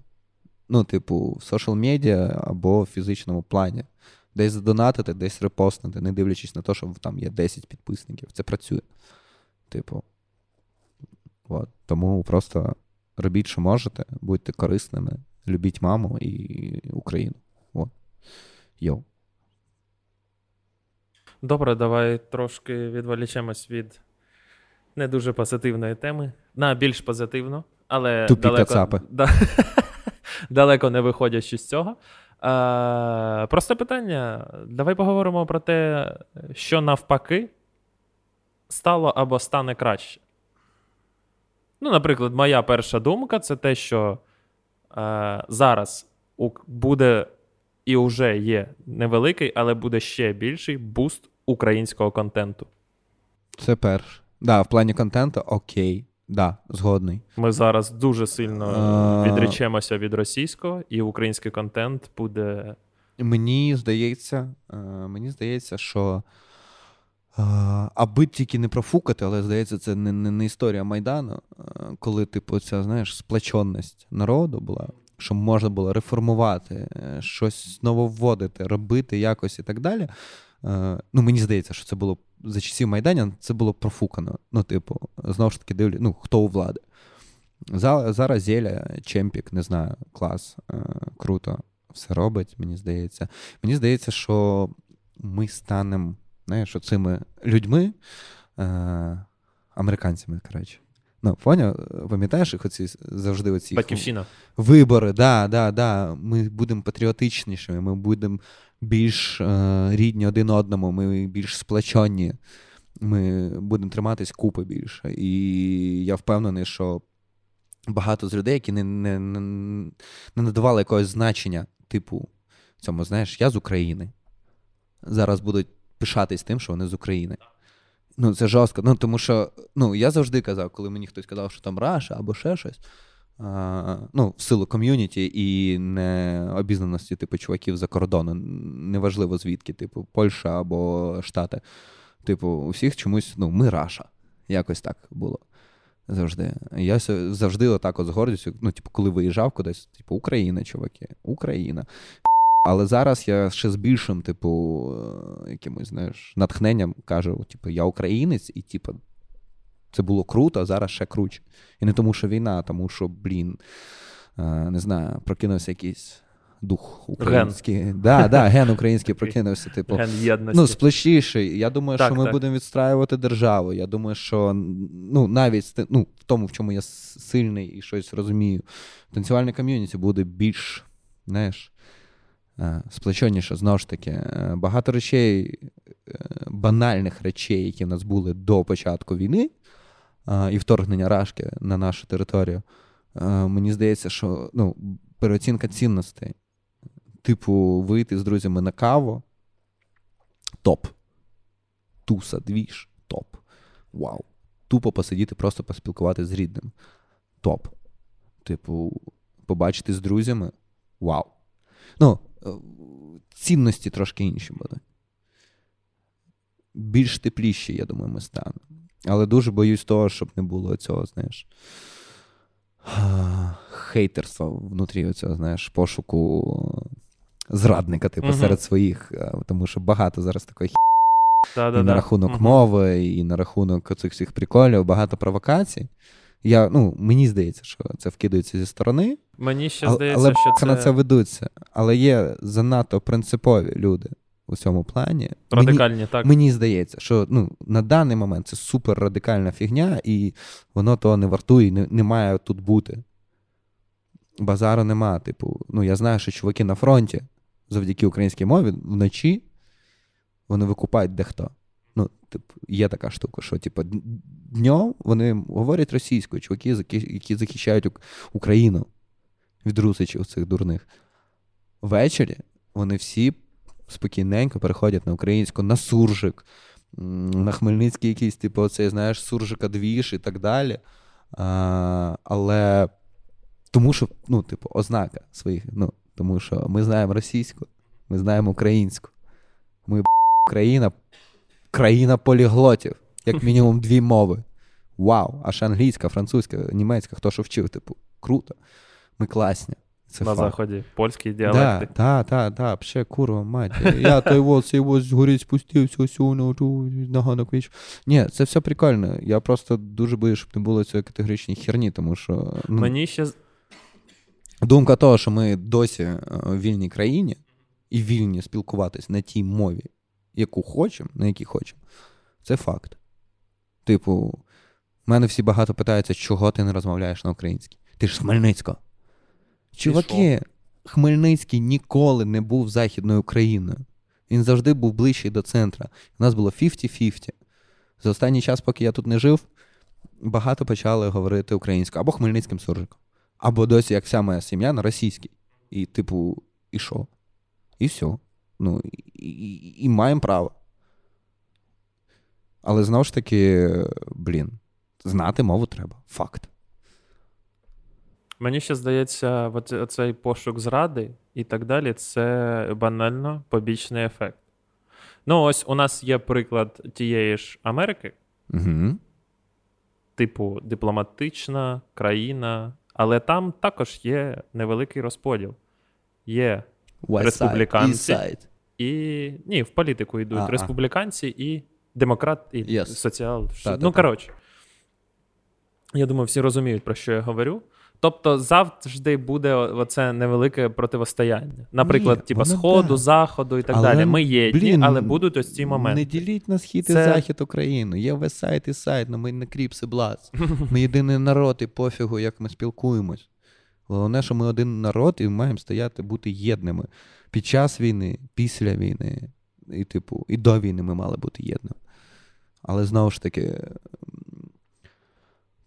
Ну, типу, в соціал-медіа або в фізичному плані. Десь задонатити, десь репостнути, не дивлячись на те, що там є десять підписників. Це працює. Типу, от. Тому просто робіть, що можете, будьте корисними, любіть маму і Україну. От. Йоу. Добре, давай трошки відволічемось від не дуже позитивної теми на більш позитивну, але тупі далеко, да, далеко не виходячи з цього. А, просто питання. Давай поговоримо про те, що навпаки стало або стане краще. Ну, наприклад, моя перша думка – це те, що а, зараз буде і вже є невеликий, але буде ще більший буст українського контенту. Це перше. Да, в плані контенту окей. Да, згодний. Ми зараз дуже сильно а... відречемося від російського, і український контент буде... Мені здається, мені здається, що аби тільки не профукати, але, здається, це не, не, не історія Майдану, коли, типу, ця, знаєш, сплаченість народу була, щоб можна було реформувати, щось нововводити, робити якось і так далі. Ну, мені здається, що це було за часів Майдану, це було профукано. Ну, типу, знову ж таки, дивлю, ну, хто у влади. Зараз Зеля, Чемпік, не знаю, клас, круто все робить, мені здається. Мені здається, що ми станемо, знаєш, оцими людьми, американцями, коротше. Ну, поняв? Пам'ятаєш їх оці, завжди оці вибори? Да, да, да. Ми будемо патріотичнішими, ми будемо більш е, рідні один одному, ми більш сплачені, ми будемо триматись купи більше. І я впевнений, що багато з людей, які не, не, не, не надавали якогось значення, типу, цьому, знаєш, я з України, зараз будуть пишатись тим, що вони з України. Ну, це жорстко. Ну, тому що, ну, я завжди казав, коли мені хтось казав, що там Раша або ще щось, а, ну, в силу ком'юніті і необізнаності, типу, чуваків за кордону, неважливо звідки, типу, Польща або Штати, типу, у всіх чомусь, ну, ми Раша. Якось так було завжди. Я завжди отак от з гордістю, ну, типу, коли виїжджав кудись, типу, Україна, чуваки, Україна. Але зараз я ще з більшим, типу, якимось, знаєш, натхненням кажу, типу, я українець, і, типу, це було круто, а зараз ще круче. І не тому, що війна, а тому, що, блін, не знаю, прокинувся якийсь дух український. Ген. Да, да, ген український прокинувся, типу. Ген єдності. Ну, сплешіший. Я думаю, так, що ми так. будемо відстраювати державу. Я думаю, що, ну, навіть, ну, в тому, в чому я сильний і щось розумію, танцювальне ком'юніті буде більш, знаєш, сплеченіше, знову ж таки, багато речей, банальних речей, які в нас були до початку війни і вторгнення Рашки на нашу територію, мені здається, що, ну, переоцінка цінностей, типу, вийти з друзями на каву, топ, туса, двіж, топ, вау, тупо посидіти, просто поспілкуватися з рідним, топ, типу, побачити з друзями, вау. Ну, цінності трошки інші були. Більш тепліші, я думаю, ми станемо. Але дуже боюсь того, щоб не було цього, знаєш, хейтерства внутрі оцього, знаєш, пошуку зрадника, типу, угу. серед своїх. Тому що багато зараз такої хі... Да, да, і да. на рахунок угу. мови, і на рахунок цих всіх приколів, багато провокацій. Я, ну, мені здається, що це вкидається зі сторони. Мені ще але, здається, але, що це... на це ведуться. Але є занадто принципові люди у цьому плані. Радикальні, мені, так. Мені здається, що, ну, на даний момент це супер радикальна фігня, і воно того не вартує, не, не має тут бути. Базару нема, типу. Ну, я знаю, що чуваки на фронті, завдяки українській мові, вночі вони викупають дехто. Ну, типу, є така штука, що типу, днем вони говорять російською, чуваки, які захищають Україну від русичів цих дурних. Ввечері вони всі спокійненько переходять на українську, на суржик, на хмельницький якийсь, типу, оцей, знаєш, суржика двіж і так далі. А, але тому що, ну, типу, ознака своїх, ну, тому що ми знаємо російську, ми знаємо українську. Ми, б**, країна, країна поліглотів, як мінімум дві мови. Вау, аж англійська, французька, німецька, хто що вчив, типу, круто. Ми класні. Це на факт. Заході польські діалекти. Так, так, так, пше, курва, мать. Я той вот, ось горіть спустився, сьогодні, наганок віч. Ні, це все прикольно. Я просто дуже боюсь, щоб не було цієї категоричної херні, тому що... Ну, мені ще... Думка того, що ми досі в вільній країні і вільні спілкуватись на тій мові, яку хочемо, на якій хочемо, це факт. Типу, мене всі багато питаються, чого ти не розмовляєш на українській. Ти ж з Хмельницького. Чуваки, Хмельницький ніколи не був Західною Україною. Він завжди був ближчий до центра. У нас було п'ятдесят на п'ятдесят. За останній час, поки я тут не жив, багато почали говорити українською. Або хмельницьким суржиком. Або досі, як вся моя сім'я, на російській. І типу, і що? І все. Ну, і, і, і маємо право. Але знову ж таки, блін, знати мову треба. Факт. Мені ще здається, оцей пошук зради і так далі, це банально побічний ефект. Ну, ось у нас є приклад тієї ж Америки. Угу. Типу, дипломатична країна, але там також є невеликий розподіл. Є West республіканці side, і... Ні, в політику йдуть а-а, республіканці і демократ, і yes, соціал. Та, ну, коротше. Я думаю, всі розуміють, про що я говорю. Тобто завжди буде оце невелике противостояння. Наприклад, ні, типу Сходу, так, Заходу і так але, далі. Ми єдні, блін, але будуть ось ці моменти. Не діліть на Схід це... і Захід України. Є весь сайт і сайт, але ми не кріпси блац. Ми єдиний народ і пофігу, як ми спілкуємось. Головне, що ми один народ і маємо стояти, бути єдними. Під час війни, після війни і, типу, і до війни ми мали бути єдними. Але знову ж таки...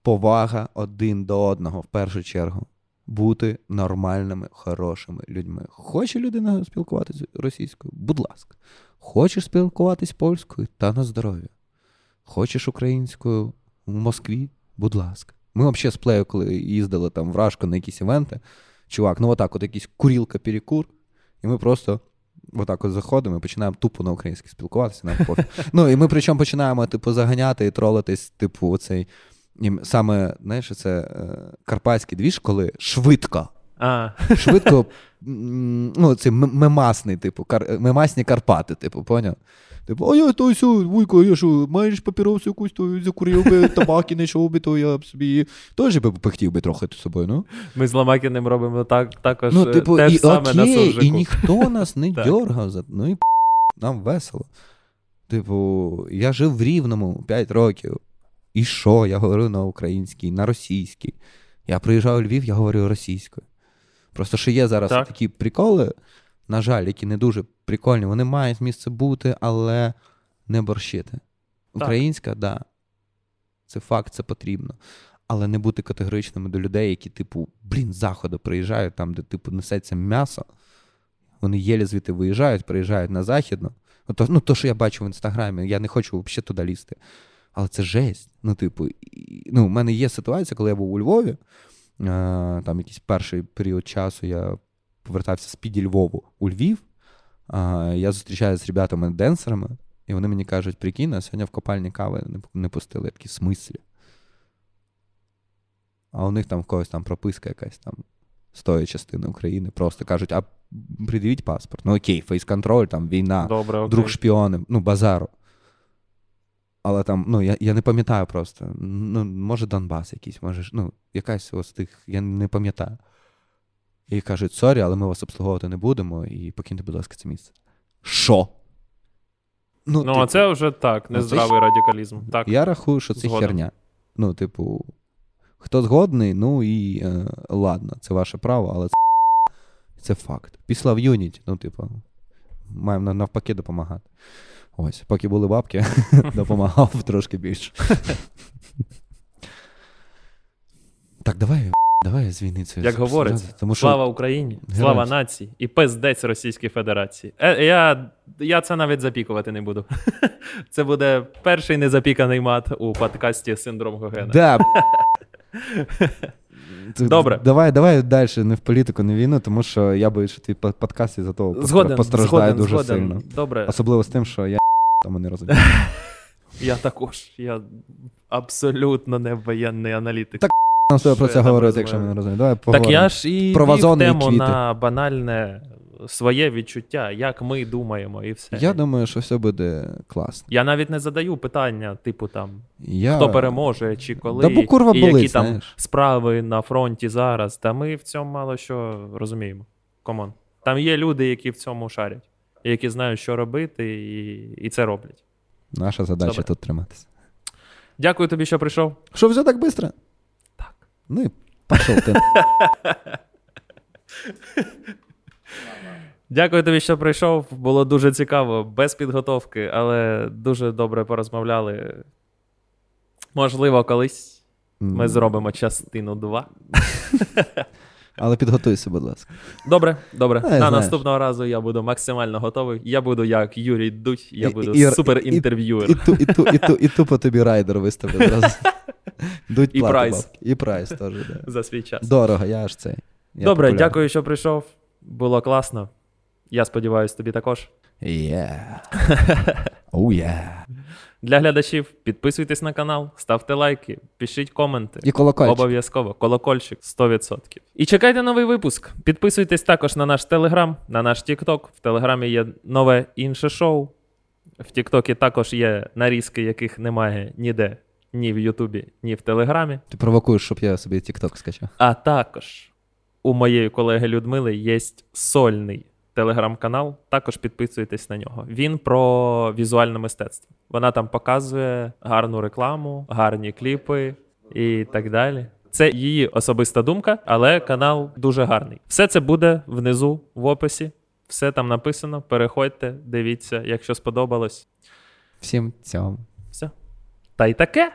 Повага один до одного, в першу чергу. Бути нормальними, хорошими людьми. Хоче людина спілкуватися російською? Будь ласка. Хочеш спілкуватись польською? Та на здоров'я. Хочеш українською в Москві? Будь ласка. Ми взагалі з плею, коли їздили там в Рашку на якісь івенти, чувак, ну отак от якийсь курілка-перекур, і ми просто... Отак от заходимо і починаємо тупо на українській спілкуватися. Нам пофіг. Ну, і ми причому починаємо, типу, заганяти і тролитись, типу, оцей... І саме, знаєш, це карпатський двіж, коли швидко. А. Швидко, ну, це мемасний, типу, кар, мемасні Карпати, типу, поняв? Типу, а я то все, вуйко, я що, маєш папіросу якусь, то закурив би, табак і не йшов би, то я б собі теж би пихтів би трохи собою, ну. Ми з Ломакіним робимо так, також ну, типу, те ж саме окей, на суржику. І ніхто нас не дьоргав, за... ну і п***, нам весело. Типу, я жив в Рівному п'ять років. І що? Я говорю на українській, на російській. Я приїжджаю у Львів, я говорю російською. Просто що є зараз так, такі приколи, на жаль, які не дуже прикольні. Вони мають місце бути, але не борщити. Українська, так, да, це факт, це потрібно. Але не бути категоричними до людей, які, типу, блін, з Заходу приїжджають, там, де, типу, несеться м'ясо. Вони єлі звідти виїжджають, приїжджають на Західну. Ото, ну, то, що я бачу в Інстаграмі, я не хочу взагалі туди лізти. Але це жесть. Ну, типу, ну, в мене є ситуація, коли я був у Львові, там якийсь перший період часу я повертався з-під Львову у Львів, я зустрічаюся з ребятами-денсерами, і вони мені кажуть, прикинь, а сьогодні в копальні кави не пустили. Я такий, в смислі? А у них там в когось там прописка якась там з тої частини України. Просто кажуть, а придивіть паспорт. Ну окей, фейс-контроль, там війна, добре, друг шпіони, ну базару. Але там, ну, я, я не пам'ятаю просто. Ну, може, Донбас якийсь, може, ну, якась ось тих, я не пам'ятаю. І кажуть, сорі, але ми вас обслуговувати не будемо, і покиньте, будь ласка, це місце. Що? Ну, ну типу, а це вже так, нездравий ну, радикалізм. Так. Я рахую, що це згоден, херня. Ну, типу, хто згодний, ну і е, ладно, це ваше право, але це, це факт. Після в юніті, ну, типу, маємо навпаки допомагати. Ось, поки були бабки, допомагав трошки більше. Так, давай, давай з війни це. Як говориться, тому що... слава Україні, Героїць. Слава нації і пиздець Російській Федерації. Е, я, я це навіть запікувати не буду. Це буде перший незапіканий мат у подкасті «Синдром Гогена». Да. Добре. Давай, давай далі не в політику, не в війну, тому що я боюсь, що твій подкаст із-за того згоден, постраждає згоден, дуже згоден. Сильно. Добре. Особливо з тим, що я тому не розумію. Я також. Я абсолютно не воєнний аналітик. Так нам себе про це говорити, якщо ми не розуміємо. Давай поговоримо. Так я ж і вів тему на банальне своє відчуття, як ми думаємо і все. Я думаю, що все буде класно. Я навіть не задаю питання, типу там, я... хто переможе, чи коли, да, бо, курва, і які болить, там знаєш. Справи на фронті зараз. Та ми в цьому мало що розуміємо. Комон. Там є люди, які в цьому шарять, які знають, що робити, і, і це роблять. Наша задача Добре. тут триматися. Дякую тобі, що прийшов. Що все так швидко? Так. Ну і пішов ти. Дякую тобі, що прийшов. Було дуже цікаво, без підготовки, але дуже добре порозмовляли. Можливо, колись ми зробимо частину два. Але підготуйся, будь ласка. Добре, добре. А, на наступного разу я буду максимально готовий. Я буду як Юрій Дудь, я буду і, суперінтерв'юер. І, і, і, і, і, і, і тупо тобі райдер виставив. Раз. Дудь і плати, прайс. Бабки. І прайс теж. Да. За свій час. Дорого, я аж цей. Я добре, популярний. Дякую, що прийшов. Було класно. Я сподіваюся, тобі також. Yeah. Oh, yeah. Для глядачів підписуйтесь на канал, ставте лайки, пишіть коменти. І колокольчик. Обов'язково. Колокольчик сто відсотків. І чекайте новий випуск. Підписуйтесь також на наш Телеграм, на наш Тік-Ток. В Телеграмі є нове інше шоу. В Тік-Токі також є нарізки, яких немає ніде. Ні в Ютубі, ні в Телеграмі. Ти провокуєш, щоб я собі Тік-Ток скачав. А також у моєї колеги Людмили є сольний телеграм-канал, також підписуйтесь на нього. Він про візуальне мистецтво. Вона там показує гарну рекламу, гарні кліпи і так далі. Це її особиста думка, але канал дуже гарний. Все це буде внизу в описі. Все там написано. Переходьте, дивіться, якщо сподобалось. Всім цьому. Все. Та й таке.